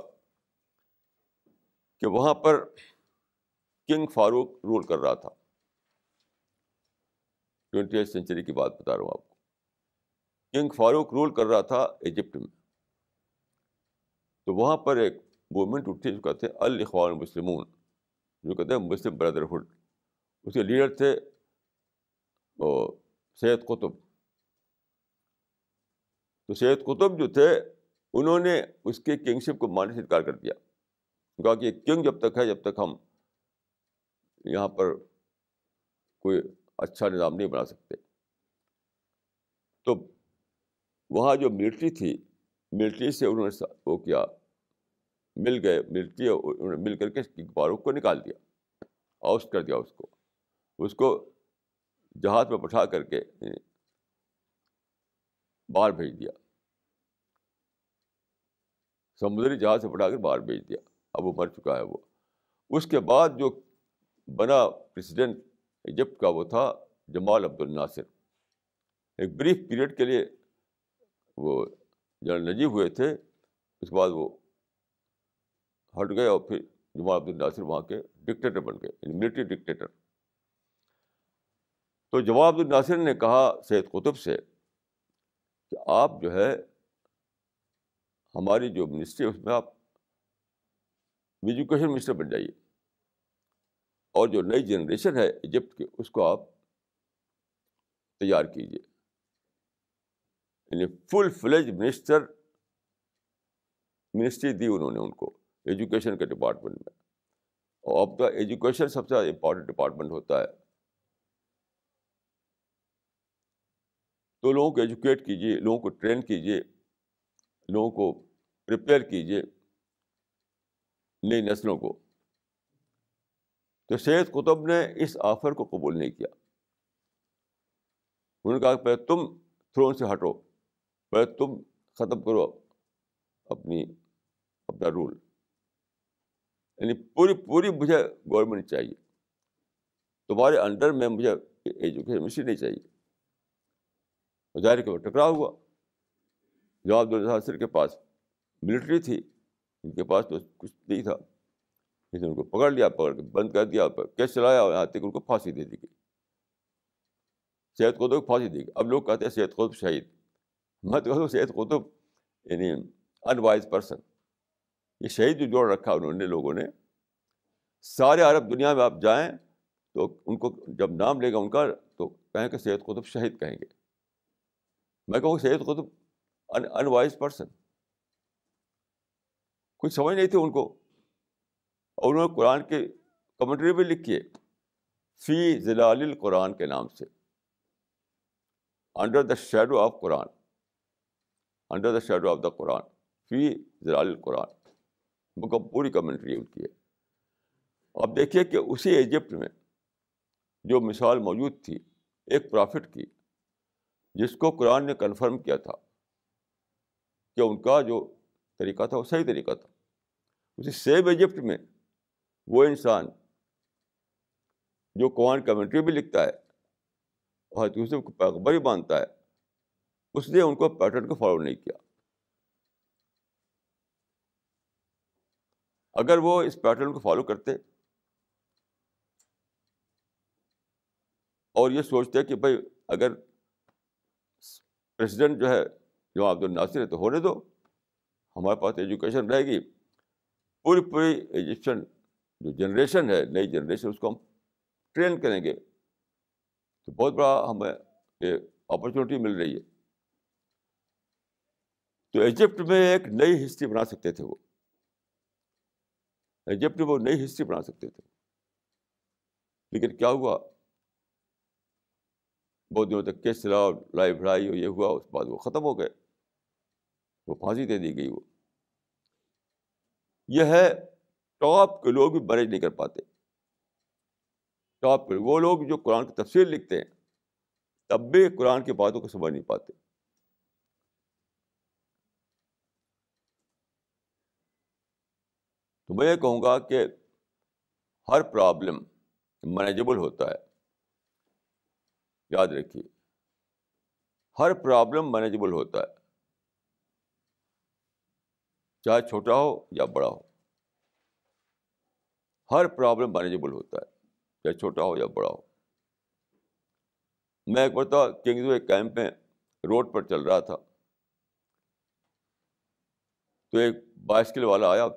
کہ وہاں پر کنگ فاروق رول کر رہا تھا. 20th سینچری کی بات بتا رہا ہوں آپ کو. کنگ فاروق رول کر رہا تھا ایجپٹ میں. تو وہاں پر ایک موومنٹ اٹھی جو کہتے ہیں الاخوان المسلمون, جو کہتے ہیں مسلم بردرہڈ. اس کے لیڈر تھے سید قطب. تو سید قطب جو تھے انہوں نے اس کے کنگ شپ کو ماننے سے انکار کر دیا. کہا کہ کنگ جب تک ہے, جب تک ہم یہاں پر کوئی اچھا نظام نہیں بنا سکتے. تو وہاں جو ملٹری تھی, ملٹری سے انہوں نے وہ کیا, مل گئے ملٹری, اور انہوں نے مل کر کے کنگ فاروق کو نکال دیا, آؤٹ کر دیا اس کو جہاز پہ بٹھا کر کے باہر بھیج دیا, سمندری جہاز سے بٹھا کر باہر بھیج دیا. اب وہ مر چکا ہے وہ. اس کے بعد جو بنا پریسیڈنٹ ایجپٹ کا وہ تھا جمال عبد الناصر. ایک بریف پیریڈ کے لیے وہ جنرل نجیب ہوئے تھے, اس کے بعد وہ ہٹ گئے اور پھر جمال عبد الناصر وہاں کے ڈکٹیٹر بن گئے, ملٹری ڈکٹیٹر. تو جمال عبد الناصر نے کہا سید قطب سے کہ آپ جو ہے ہماری جو منسٹری ہے اس میں آپ ایجوکیشن منسٹر بن جائیے, اور جو نئی جنریشن ہے ایجپٹ کی اس کو آپ تیار کیجیے. یعنی فل فلیج منسٹری دی انہوں نے ان کو ایجوکیشن کے ڈپارٹمنٹ میں. اور آپ کا ایجوکیشن سب سے امپورٹنٹ ڈپارٹمنٹ ہوتا ہے, تو لوگوں کو ایجوکیٹ کیجیے, لوگوں کو ٹرین کیجیے, لوگوں کو پریپیئر کیجیے, نئی نسلوں کو. تو سید قطب نے اس آفر کو قبول نہیں کیا. انہوں نے کہا کہ پہلے تم تھرون سے ہٹو, پہلے تم ختم کرو اپنا رول. یعنی پوری مجھے گورنمنٹ چاہیے, تمہارے انڈر میں مجھے ایجوکیشن منسٹری نہیں چاہیے. ظاہر کہ وہ ٹکراؤ ہوا. جناب عبدالناصر کے پاس ملٹری تھی, ان کے پاس تو کچھ نہیں تھا, اس نے ان کو پکڑ لیا, پکڑ کے بند کر دیا, کیس چلایا, اور یہاں تک ان کو پھانسی دے دی گئی. سید قطب کو پھانسی دی گئی. اب لوگ کہتے ہیں سید قطب شہید. میں تو کہتا ہوں سید قطب یعنی انوائز پرسن. یہ شہید جو جوڑ رکھا انہوں نے, لوگوں نے. سارے عرب دنیا میں آپ جائیں تو ان کو جب نام لے گا ان کا تو کہیں کہ سید قطب شہید کہیں گے. میں کہوں سید قطب انوائز پرسن. کچھ سمجھ نہیں تھی ان کو. اور انہوں نے قرآن کے کمنٹری بھی لکھی ہے, فی ظلال القرآن کے نام سے, under the shadow of Quran, under the shadow of the Quran, فی ظلال القرآن, پوری کمنٹری ان کی ہے. اب دیکھیے کہ اسی ایجپٹ میں جو مثال موجود تھی ایک پرافٹ کی, جس کو قرآن نے کنفرم کیا تھا کہ ان کا جو طریقہ تھا وہ صحیح طریقہ تھا, اسی سیب ایجپٹ میں وہ انسان جو قرآن کمنٹری بھی لکھتا ہے اور دوسرے کو پیغبر ہی مانتا ہے, اس نے ان کو پیٹرن کو فالو نہیں کیا. اگر وہ اس پیٹرن کو فالو کرتے اور یہ سوچتے کہ بھائی اگر پریزیڈنٹ جو ہے جو عبد الناصر ہے تو ہونے دو, ہمارے پاس ایجوکیشن رہے گی, پوری ایجپشن جو جنریشن ہے نئی جنریشن اس کو ہم ٹرین کریں گے, تو بہت بڑا ہمیں یہ اپرچونیٹی مل رہی ہے. تو ایجپٹ میں ایک نئی ہسٹری بنا سکتے تھے, وہ ایجپٹ میں وہ نئی ہسٹری بنا سکتے تھے, لیکن کیا ہوا, بہت دنوں تک کیس چلا, لڑائی بھڑائی, یہ ہوا, اس کے بعد وہ ختم ہو گئے, وہ پھانسی دے دی گئی. وہ یہ ہے ٹاپ کے لوگ بھی مینج نہیں کر پاتے, ٹاپ وہ لوگ جو قرآن کی تفسیر لکھتے ہیں تب بھی قرآن کی باتوں کو سمجھ نہیں پاتے. تو میں یہ کہوں گا کہ ہر پرابلم مینیجیبل ہوتا ہے, یاد رکھیے ہر پرابلم مینیجیبل ہوتا ہے, چاہے چھوٹا ہو یا بڑا ہو, ہر پرابلم مینیجیبل ہوتا ہے چاہے چھوٹا ہو یا بڑا ہو. میں ایک بتا کنگز وے کیمپ میں روڈ پر چل رہا تھا, تو ایک بائسکل والا آیا,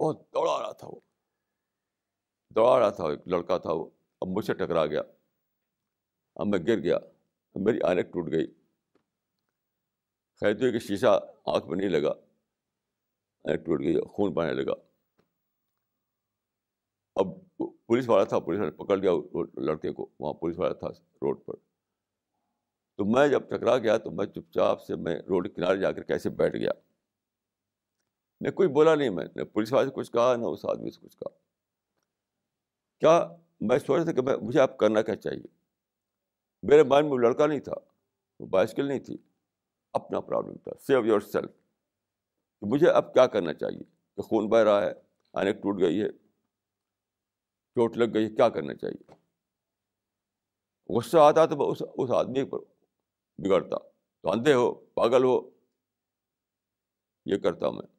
بہت دوڑا رہا تھا, وہ دوڑا رہا تھا, ایک لڑکا تھا وہ, اب مجھ سے ٹکرا گیا, اب میں گر گیا, اب میری آنکھ ٹوٹ گئی, خیر تو کہ شیشہ آنکھ میں نہیں لگا, آنکھ ٹوٹ گئی, خون بہنے لگا. اب پولیس والا تھا, پولیس والا پکڑ لیا لڑکے کو, وہاں پولیس والا تھا روڈ پر. تو میں جب ٹکرا گیا تو میں چپ چاپ سے میں روڈ کے کنارے جا کر کیسے بیٹھ گیا, میں کوئی بولا نہیں, میں نے پولیس والے سے کچھ کہا نہ اس آدمی سے کچھ کہا. کیا میں سوچ رہا تھا کہ میں مجھے آپ کرنا کیا چاہیے, میرے مائنڈ میں لڑکا نہیں تھا, وہ بائسکل نہیں تھی, اپنا پرابلم تھا, سیو یور سیلف, کہ مجھے اب کیا کرنا چاہیے, کہ خون بہ رہا ہے, آنکھ ٹوٹ گئی ہے, چوٹ لگ گئی ہے, کیا کرنا چاہیے. غصہ آتا تو میں اس آدمی پر بگڑتا, تو اندھے ہو, پاگل ہو, یہ کرتا میں,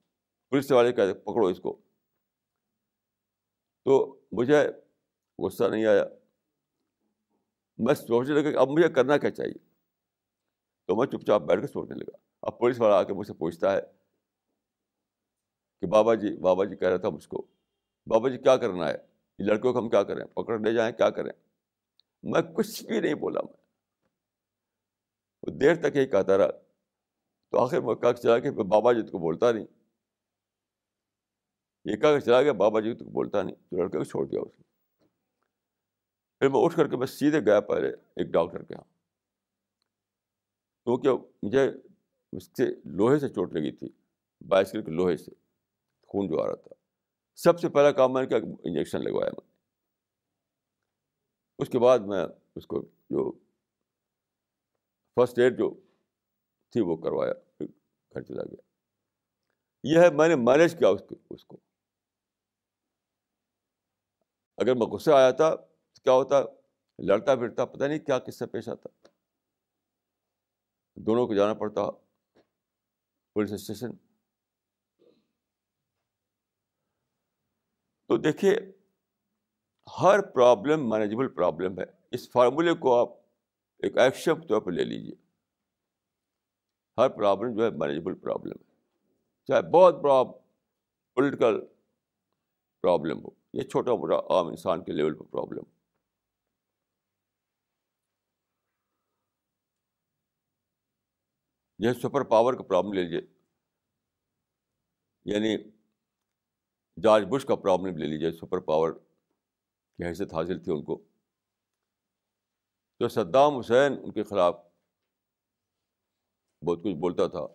پولیس والے کہتے پکڑو اس کو. تو مجھے غصہ نہیں آیا, میں سوچنے لگا کہ اب مجھے کرنا کیا چاہیے. تو میں چپ چاپ بیٹھ کے سوچنے لگا. اب پولیس والا آ کے مجھ سے پوچھتا ہے کہ بابا جی کہہ رہا تھا مجھ کو, بابا جی کیا کرنا ہے, یہ لڑکوں کو ہم کیا کریں, پکڑ لے جائیں, کیا کریں. میں کچھ بھی نہیں بولا, میں وہ دیر تک یہی کہتا رہا. تو آخر میں کہا چلا کہ بابا جی کو بولتا نہیں, یہ کہا کہ چلا گیا, بابا جی تو بولتا نہیں, تو لڑکے کو چھوڑ دیا اس نے. پھر میں اٹھ کر کے میں سیدھے گیا پہلے ایک ڈاکٹر کے یہاں, کیونکہ مجھے اس کے لوہے سے چوٹ لگی تھی, بائسکل کے لوہے سے خون جو آ رہا تھا. سب سے پہلا کام میں نے کیا, انجیکشن لگوایا میں. اس کے بعد میں اس کو جو فرسٹ ایڈ جو تھی وہ کروایا, پھر گھر چلا گیا. یہ ہے میں نے مینیج کیا اس کو. اگر میں غصہ آیا تھا کیا ہوتا, لڑتا پھرتا, پتہ نہیں کیا قصہ پیش آتا, دونوں کو جانا پڑتا پولیس اسٹیشن. تو دیکھیے ہر پرابلم مینیجبل پرابلم ہے. اس فارمولے کو آپ ایک ایکشن کے طور پر لے لیجیے, ہر پرابلم جو ہے مینیجبل پرابلم ہے, چاہے بہت بڑا پولیٹیکل پرابلم ہو یا چھوٹا موٹا عام انسان کے لیول پر پرابلم ہو. یہ سپر پاور کا پرابلم لے لیجیے, یعنی جارج بش کا پرابلم لے لیجیے, سپر پاور کی حیثیت حاصل تھی ان کو, تو صدام حسین ان کے خلاف بہت کچھ بولتا تھا.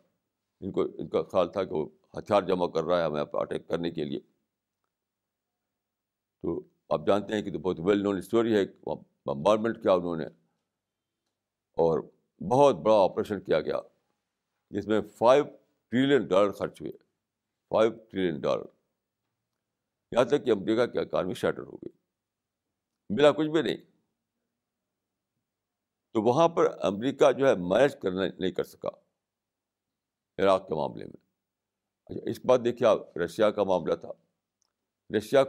ان کا خیال تھا کہ وہ ہتھیار جمع کر رہا ہے ہمیں اٹیک کرنے کے لیے. تو آپ جانتے ہیں کہ تو بہت ویل نون اسٹوری ہے بمبارمنٹ کیا انہوں نے اور بہت بڑا آپریشن کیا گیا جس میں $5 ٹریلین خرچ ہوئے. $5 ٹریلین یہاں تک کہ امریکہ کی اکانومی شیٹر ہو گئی، ملا کچھ بھی نہیں. تو وہاں پر امریکہ جو ہے مینج کرنا نہیں کر سکا عراق کے معاملے میں. اچھا اس بات دیکھیے آپ، رشیا کا معاملہ تھا. رشیا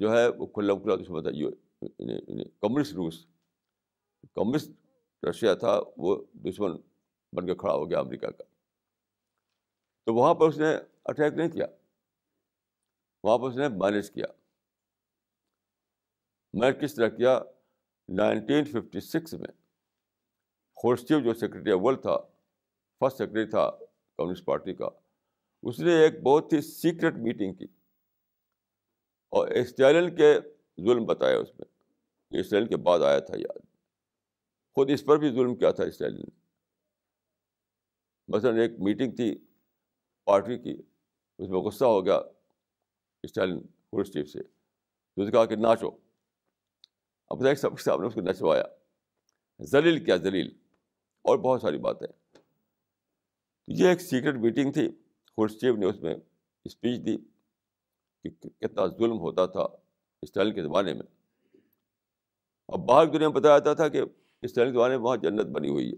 جو ہے وہ کھلم کھلا دشمن تھا، کمیونسٹ روس، کمیونسٹ رشیا تھا، وہ دشمن بن کے کھڑا ہو گیا امریکہ کا. تو وہاں پر اس نے اٹیک نہیں کیا، وہاں پر اس نے مینج کیا. مینج کس طرح کیا؟ 1956 میں خورشچیو جو سیکرٹری اول تھا، فرسٹ سیکرٹری تھا کمیونسٹ پارٹی کا، اس نے ایک بہت ہی سیکرٹ میٹنگ کی اور اسرائیل کے ظلم بتایا اس میں. اسرائیل کے بعد آیا تھا، یاد خود اس پر بھی ظلم کیا تھا اسرائیل نے. مثلاً ایک میٹنگ تھی پارٹی کی، اس میں غصہ ہو گیا اسرائیل خورشچیو سے، تو اس نے کہا کہ ناچو. اب ایک سب صاحب نے اس کو نچوایا، ذلیل کیا، ذلیل، اور بہت ساری باتیں. یہ ایک سیکرٹ میٹنگ تھی، خورشچیو نے اس میں اسپیچ دی کہ کتنا ظلم ہوتا تھا اسرائیل کے زمانے میں. اب باہر دنیا میں بتایا جاتا تھا کہ اسرائیل کے زمانے میں وہاں جنت بنی ہوئی ہے.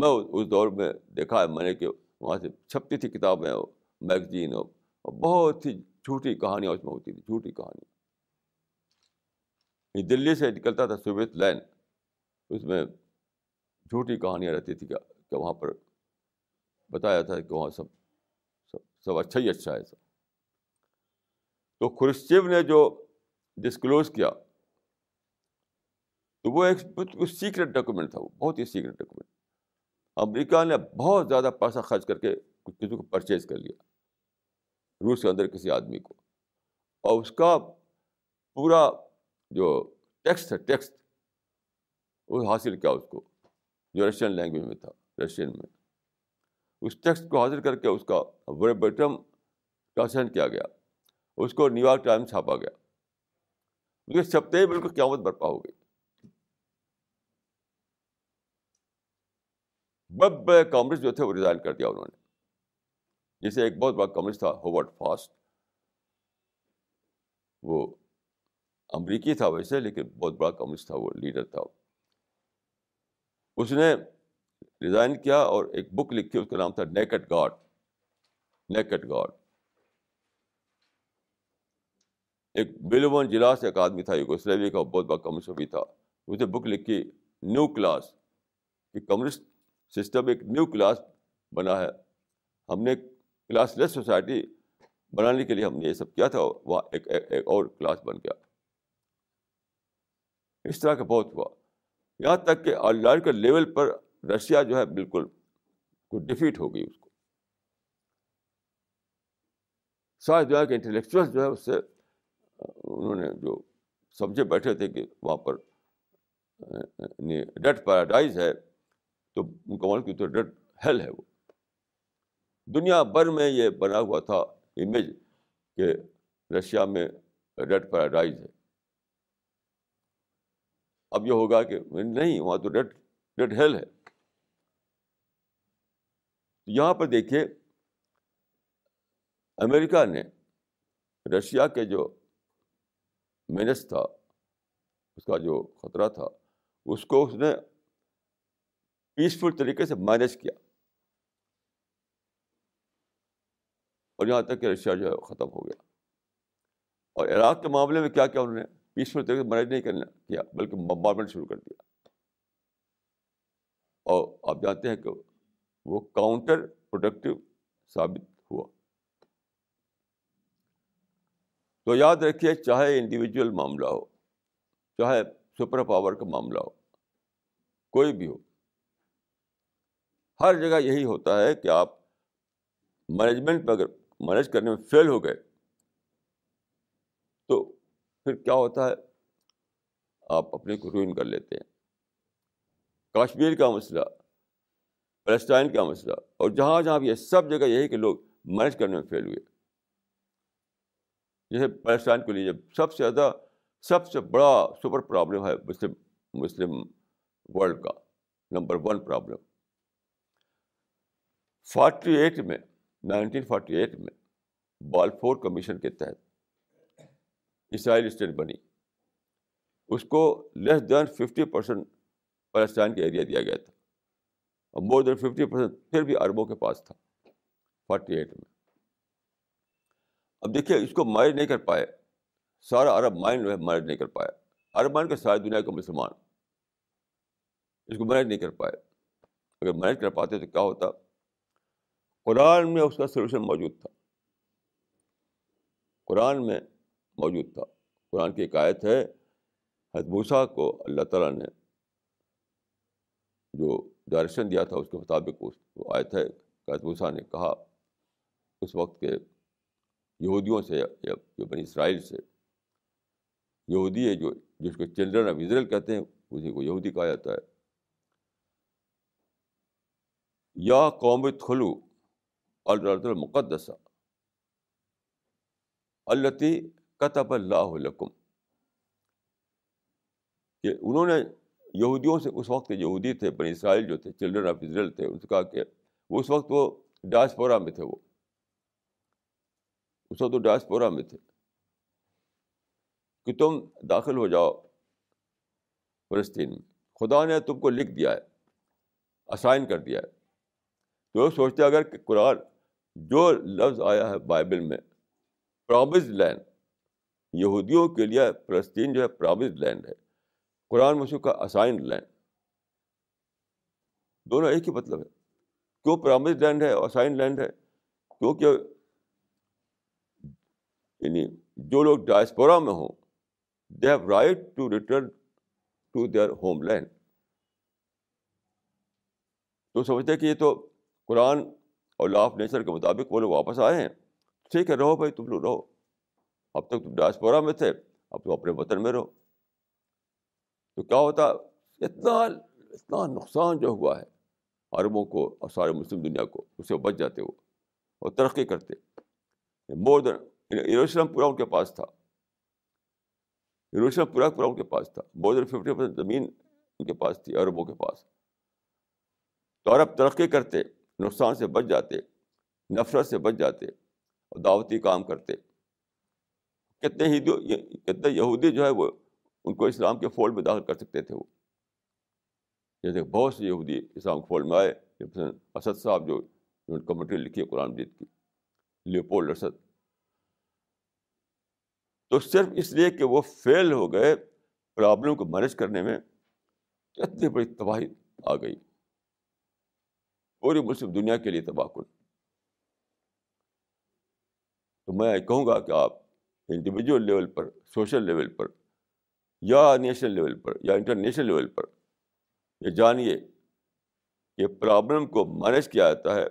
میں اس دور میں دیکھا ہے میں نے کہ وہاں سے چھپتی تھی کتابیں اور میگزین، اور بہت ہی جھوٹی کہانیاں اس میں ہوتی تھیں، جھوٹی کہانیاں. دلی سے نکلتا تھا سوویت لائن، اس میں جھوٹی کہانیاں رہتی تھی کہ وہاں پر بتایا تھا کہ وہاں سب اچھا ہی اچھا ہے سب. تو خورشچیو نے جو ڈسکلوز کیا تو وہ ایک بالکل سیکرٹ ڈاکومنٹ تھا، وہ بہت ہی سیکرٹ ڈاکومنٹ. امریکہ نے بہت زیادہ پیسہ خرچ کر کے کسی کو پرچیز کر لیا، روس کے اندر کسی آدمی کو، اور اس کا پورا جو ٹیکسٹ ہے ٹیکسٹ وہ حاصل کیا اس کو، جو رشین لینگویج میں تھا، رشین میں. اس ٹیکسٹ کو حاصل کر کے اس کا وربیٹم ٹرانسلیشن کیا گیا، اس کو نیو یارک ٹائمز چھاپا گیا. مجھے چھپتے ہی بالکل قیامت برپا ہو گئی. بہت بڑے کمیونسٹ جو تھے وہ ریزائن کر دیا انہوں نے. جیسے ایک بہت بڑا کمیونسٹ تھا ہوورڈ فاسٹ، وہ امریکی تھا ویسے لیکن بہت بڑا کمیونسٹ تھا، وہ لیڈر تھا. اس نے ریزائن کیا اور ایک بک لکھی، اس کا نام تھا نیکڈ گاڈ. نیکڈ گاڈ ایک بلوان جلا سے ایک آدمی تھا، یوگوسلاویا کا بہت بڑا کمیونسٹ بھی تھا. اس نے بک لکھی نیو کلاس، کہ کمیونسٹ سسٹم ایک نیو کلاس بنا ہے، ہم نے کلاس لیس سوسائٹی بنانے کے لیے ہم نے یہ سب کیا تھا، وہاں ایک اور کلاس بن گیا. اس طرح کا بہت ہوا، یہاں تک کہ آئیڈیالوجیکل لیول پر رشیا جو ہے بالکل ڈیفیٹ ہو گئی. اس کو ساری دنیا کے انٹلیکچوئل جو ہے اس سے انہوں نے جو سمجھے بیٹھے تھے کہ وہاں پر ڈیڈ پیراڈائز ہے، تو ان کو معلوم کہ ڈیڈ ہیل ہے. وہ دنیا بھر میں یہ بنا ہوا تھا امیج کہ رشیا میں ڈیڈ پیراڈائز ہے. اب یہ ہوگا کہ نہیں، وہاں تو ڈیڈ ہیل ہے. یہاں پر دیکھیے امریکہ نے رشیا کے جو مینس تھا، اس کا جو خطرہ تھا، اس کو اس نے پیسفل طریقے سے مینج کیا، اور یہاں تک کہ رشیا جو ہے ختم ہو گیا. اور عراق کے معاملے میں کیا انہوں نے پیسفل طریقے سے مینج نہیں کرنا کیا، بلکہ بمبارمنٹ شروع کر دیا. اور آپ جانتے ہیں کہ وہ کاؤنٹر پروڈکٹیو ثابت ہوا. تو یاد رکھیے، چاہے انڈیویجول معاملہ ہو، چاہے سپر پاور کا معاملہ ہو، کوئی بھی ہو، ہر جگہ یہی ہوتا ہے کہ آپ مینجمنٹ پہ اگر مینج کرنے میں فیل ہو گئے تو پھر کیا ہوتا ہے، آپ اپنے کو روئن کر لیتے ہیں. کشمیر کا مسئلہ, فلسطین کا مسئلہ, اور جہاں جہاں بھی ہے سب جگہ یہی کہ لوگ مینج کرنے میں فیل ہوئے. جیسے فلسطین کو لیجیے, سب سے زیادہ سب سے بڑا سپر پرابلم ہے مسلم ورلڈ کا, نمبر 1 پرابلم. 48 میں 1948 میں بالفور کمیشن کے تحت اسرائیل اسٹیٹ بنی, اس کو <50% فلسطین کا ایریا دیا گیا تھا اور <50% پھر بھی عربوں کے پاس تھا 48 میں. اب دیکھیے اس کو مائنڈ نہیں کر پائے, سارا عرب مائنڈ جو ہے مائنڈ نہیں کر پایا, عرب مائنڈ کا ساری دنیا کا مسلمان اس کو مینج نہیں کر پائے. اگر مینج کر پاتے تو کیا ہوتا, قرآن میں اس کا سولوشن موجود تھا, قرآن میں موجود تھا. قرآن کی ایک آیت ہے, حضرت موسیٰ کو اللہ تعالیٰ نے جو ڈائریکشن دیا تھا اس کے مطابق اس کو آیت ہے. حضرت موسیٰ نے کہا اس وقت کے یہودیوں سے یا بنی اسرائیل سے, یہودی ہے جو جس کو چلڈرن آف اسرائیل کہتے ہیں اسی کو یہودی کہا جاتا ہے, یا قوم ادخلوا الارض المقدسہ التی کتب اللہ لکم. کہ انہوں نے یہودیوں سے, اس وقت کے یہودی تھے بنی اسرائیل جو تھے چلڈرن آف اسرائیل تھے, ان سے کہا کہ اس وقت وہ ڈاسپورا میں تھے, وہ اس وقت وہ ڈاسپورا میں تھے, کہ تم داخل ہو جاؤ فلسطین میں, خدا نے تم کو لکھ دیا ہے, اسائن کر دیا ہے. تو وہ سوچتے اگر کہ قرآن جو لفظ آیا ہے بائبل میں پرامسڈ لینڈ, یہودیوں کے لیے فلسطین جو ہے پرامسڈ لینڈ ہے, قرآن میں اس کا اسائنڈ لینڈ, دونوں ایک ہی مطلب ہے. کیوں پرامسڈ لینڈ ہے اور اسائنڈ لینڈ ہے؟ کیونکہ یعنی جو لوگ ڈائسپورا میں ہوں they have right to return to their homeland. تو سمجھتے کہ یہ تو قرآن اور لا آف نیچر کے مطابق وہ لوگ واپس آئے ہیں, ٹھیک ہے رہو بھائی, تم لوگ رہو, اب تک تم ڈائسپورا میں تھے, اب تم اپنے وطن میں رہو. تو کیا ہوتا, اتنا نقصان جو ہوا ہے عربوں کو اور سارے مسلم دنیا کو, اس سے بچ جاتے وہ اور ترقی کرتے. مور دین یروشلم پورا ان کے پاس تھا, یروشلم پورا ان کے پاس تھا, مور دین 50% زمین ان کے پاس تھی عربوں کے پاس. تو عرب ترقی کرتے, نقصان سے بچ جاتے, نفرت سے بچ جاتے اور دعوتی کام کرتے. کتنے یہودی جو ہے وہ ان کو اسلام کے فولڈ میں داخل کر سکتے تھے وہ, جیسے بہت سے یہودی اسلام کے فولڈ میں آئے. اسد صاحب جو کمنٹری لکھی ہے قرآن مجید کی, لیوپولڈ اسد, تو صرف اس لیے کہ وہ فیل ہو گئے پرابلم کو مینج کرنے میں, اتنی بڑی تباہی آ گئی پوری مسلم دنیا کے لیے تباہ کن. تو میں کہوں گا کہ آپ انڈیویجول لیول پر, سوشل لیول پر, یا نیشنل لیول پر یا انٹرنیشنل لیول پر یہ جانیے کہ پرابلم کو مینج کیا جاتا ہے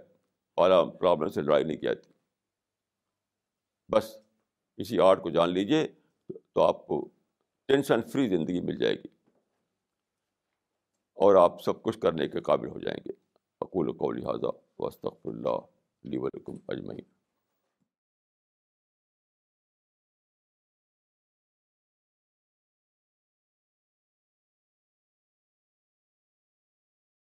اور پرابلم سے لڑائی نہیں کی جاتی. بس اسی آرٹ کو جان لیجیے تو آپ کو ٹینشن فری زندگی مل جائے گی اور آپ سب کچھ کرنے کے قابل ہو جائیں گے. اقول قولی ھذا واستغفر اللہ لی ولکم اجمعین.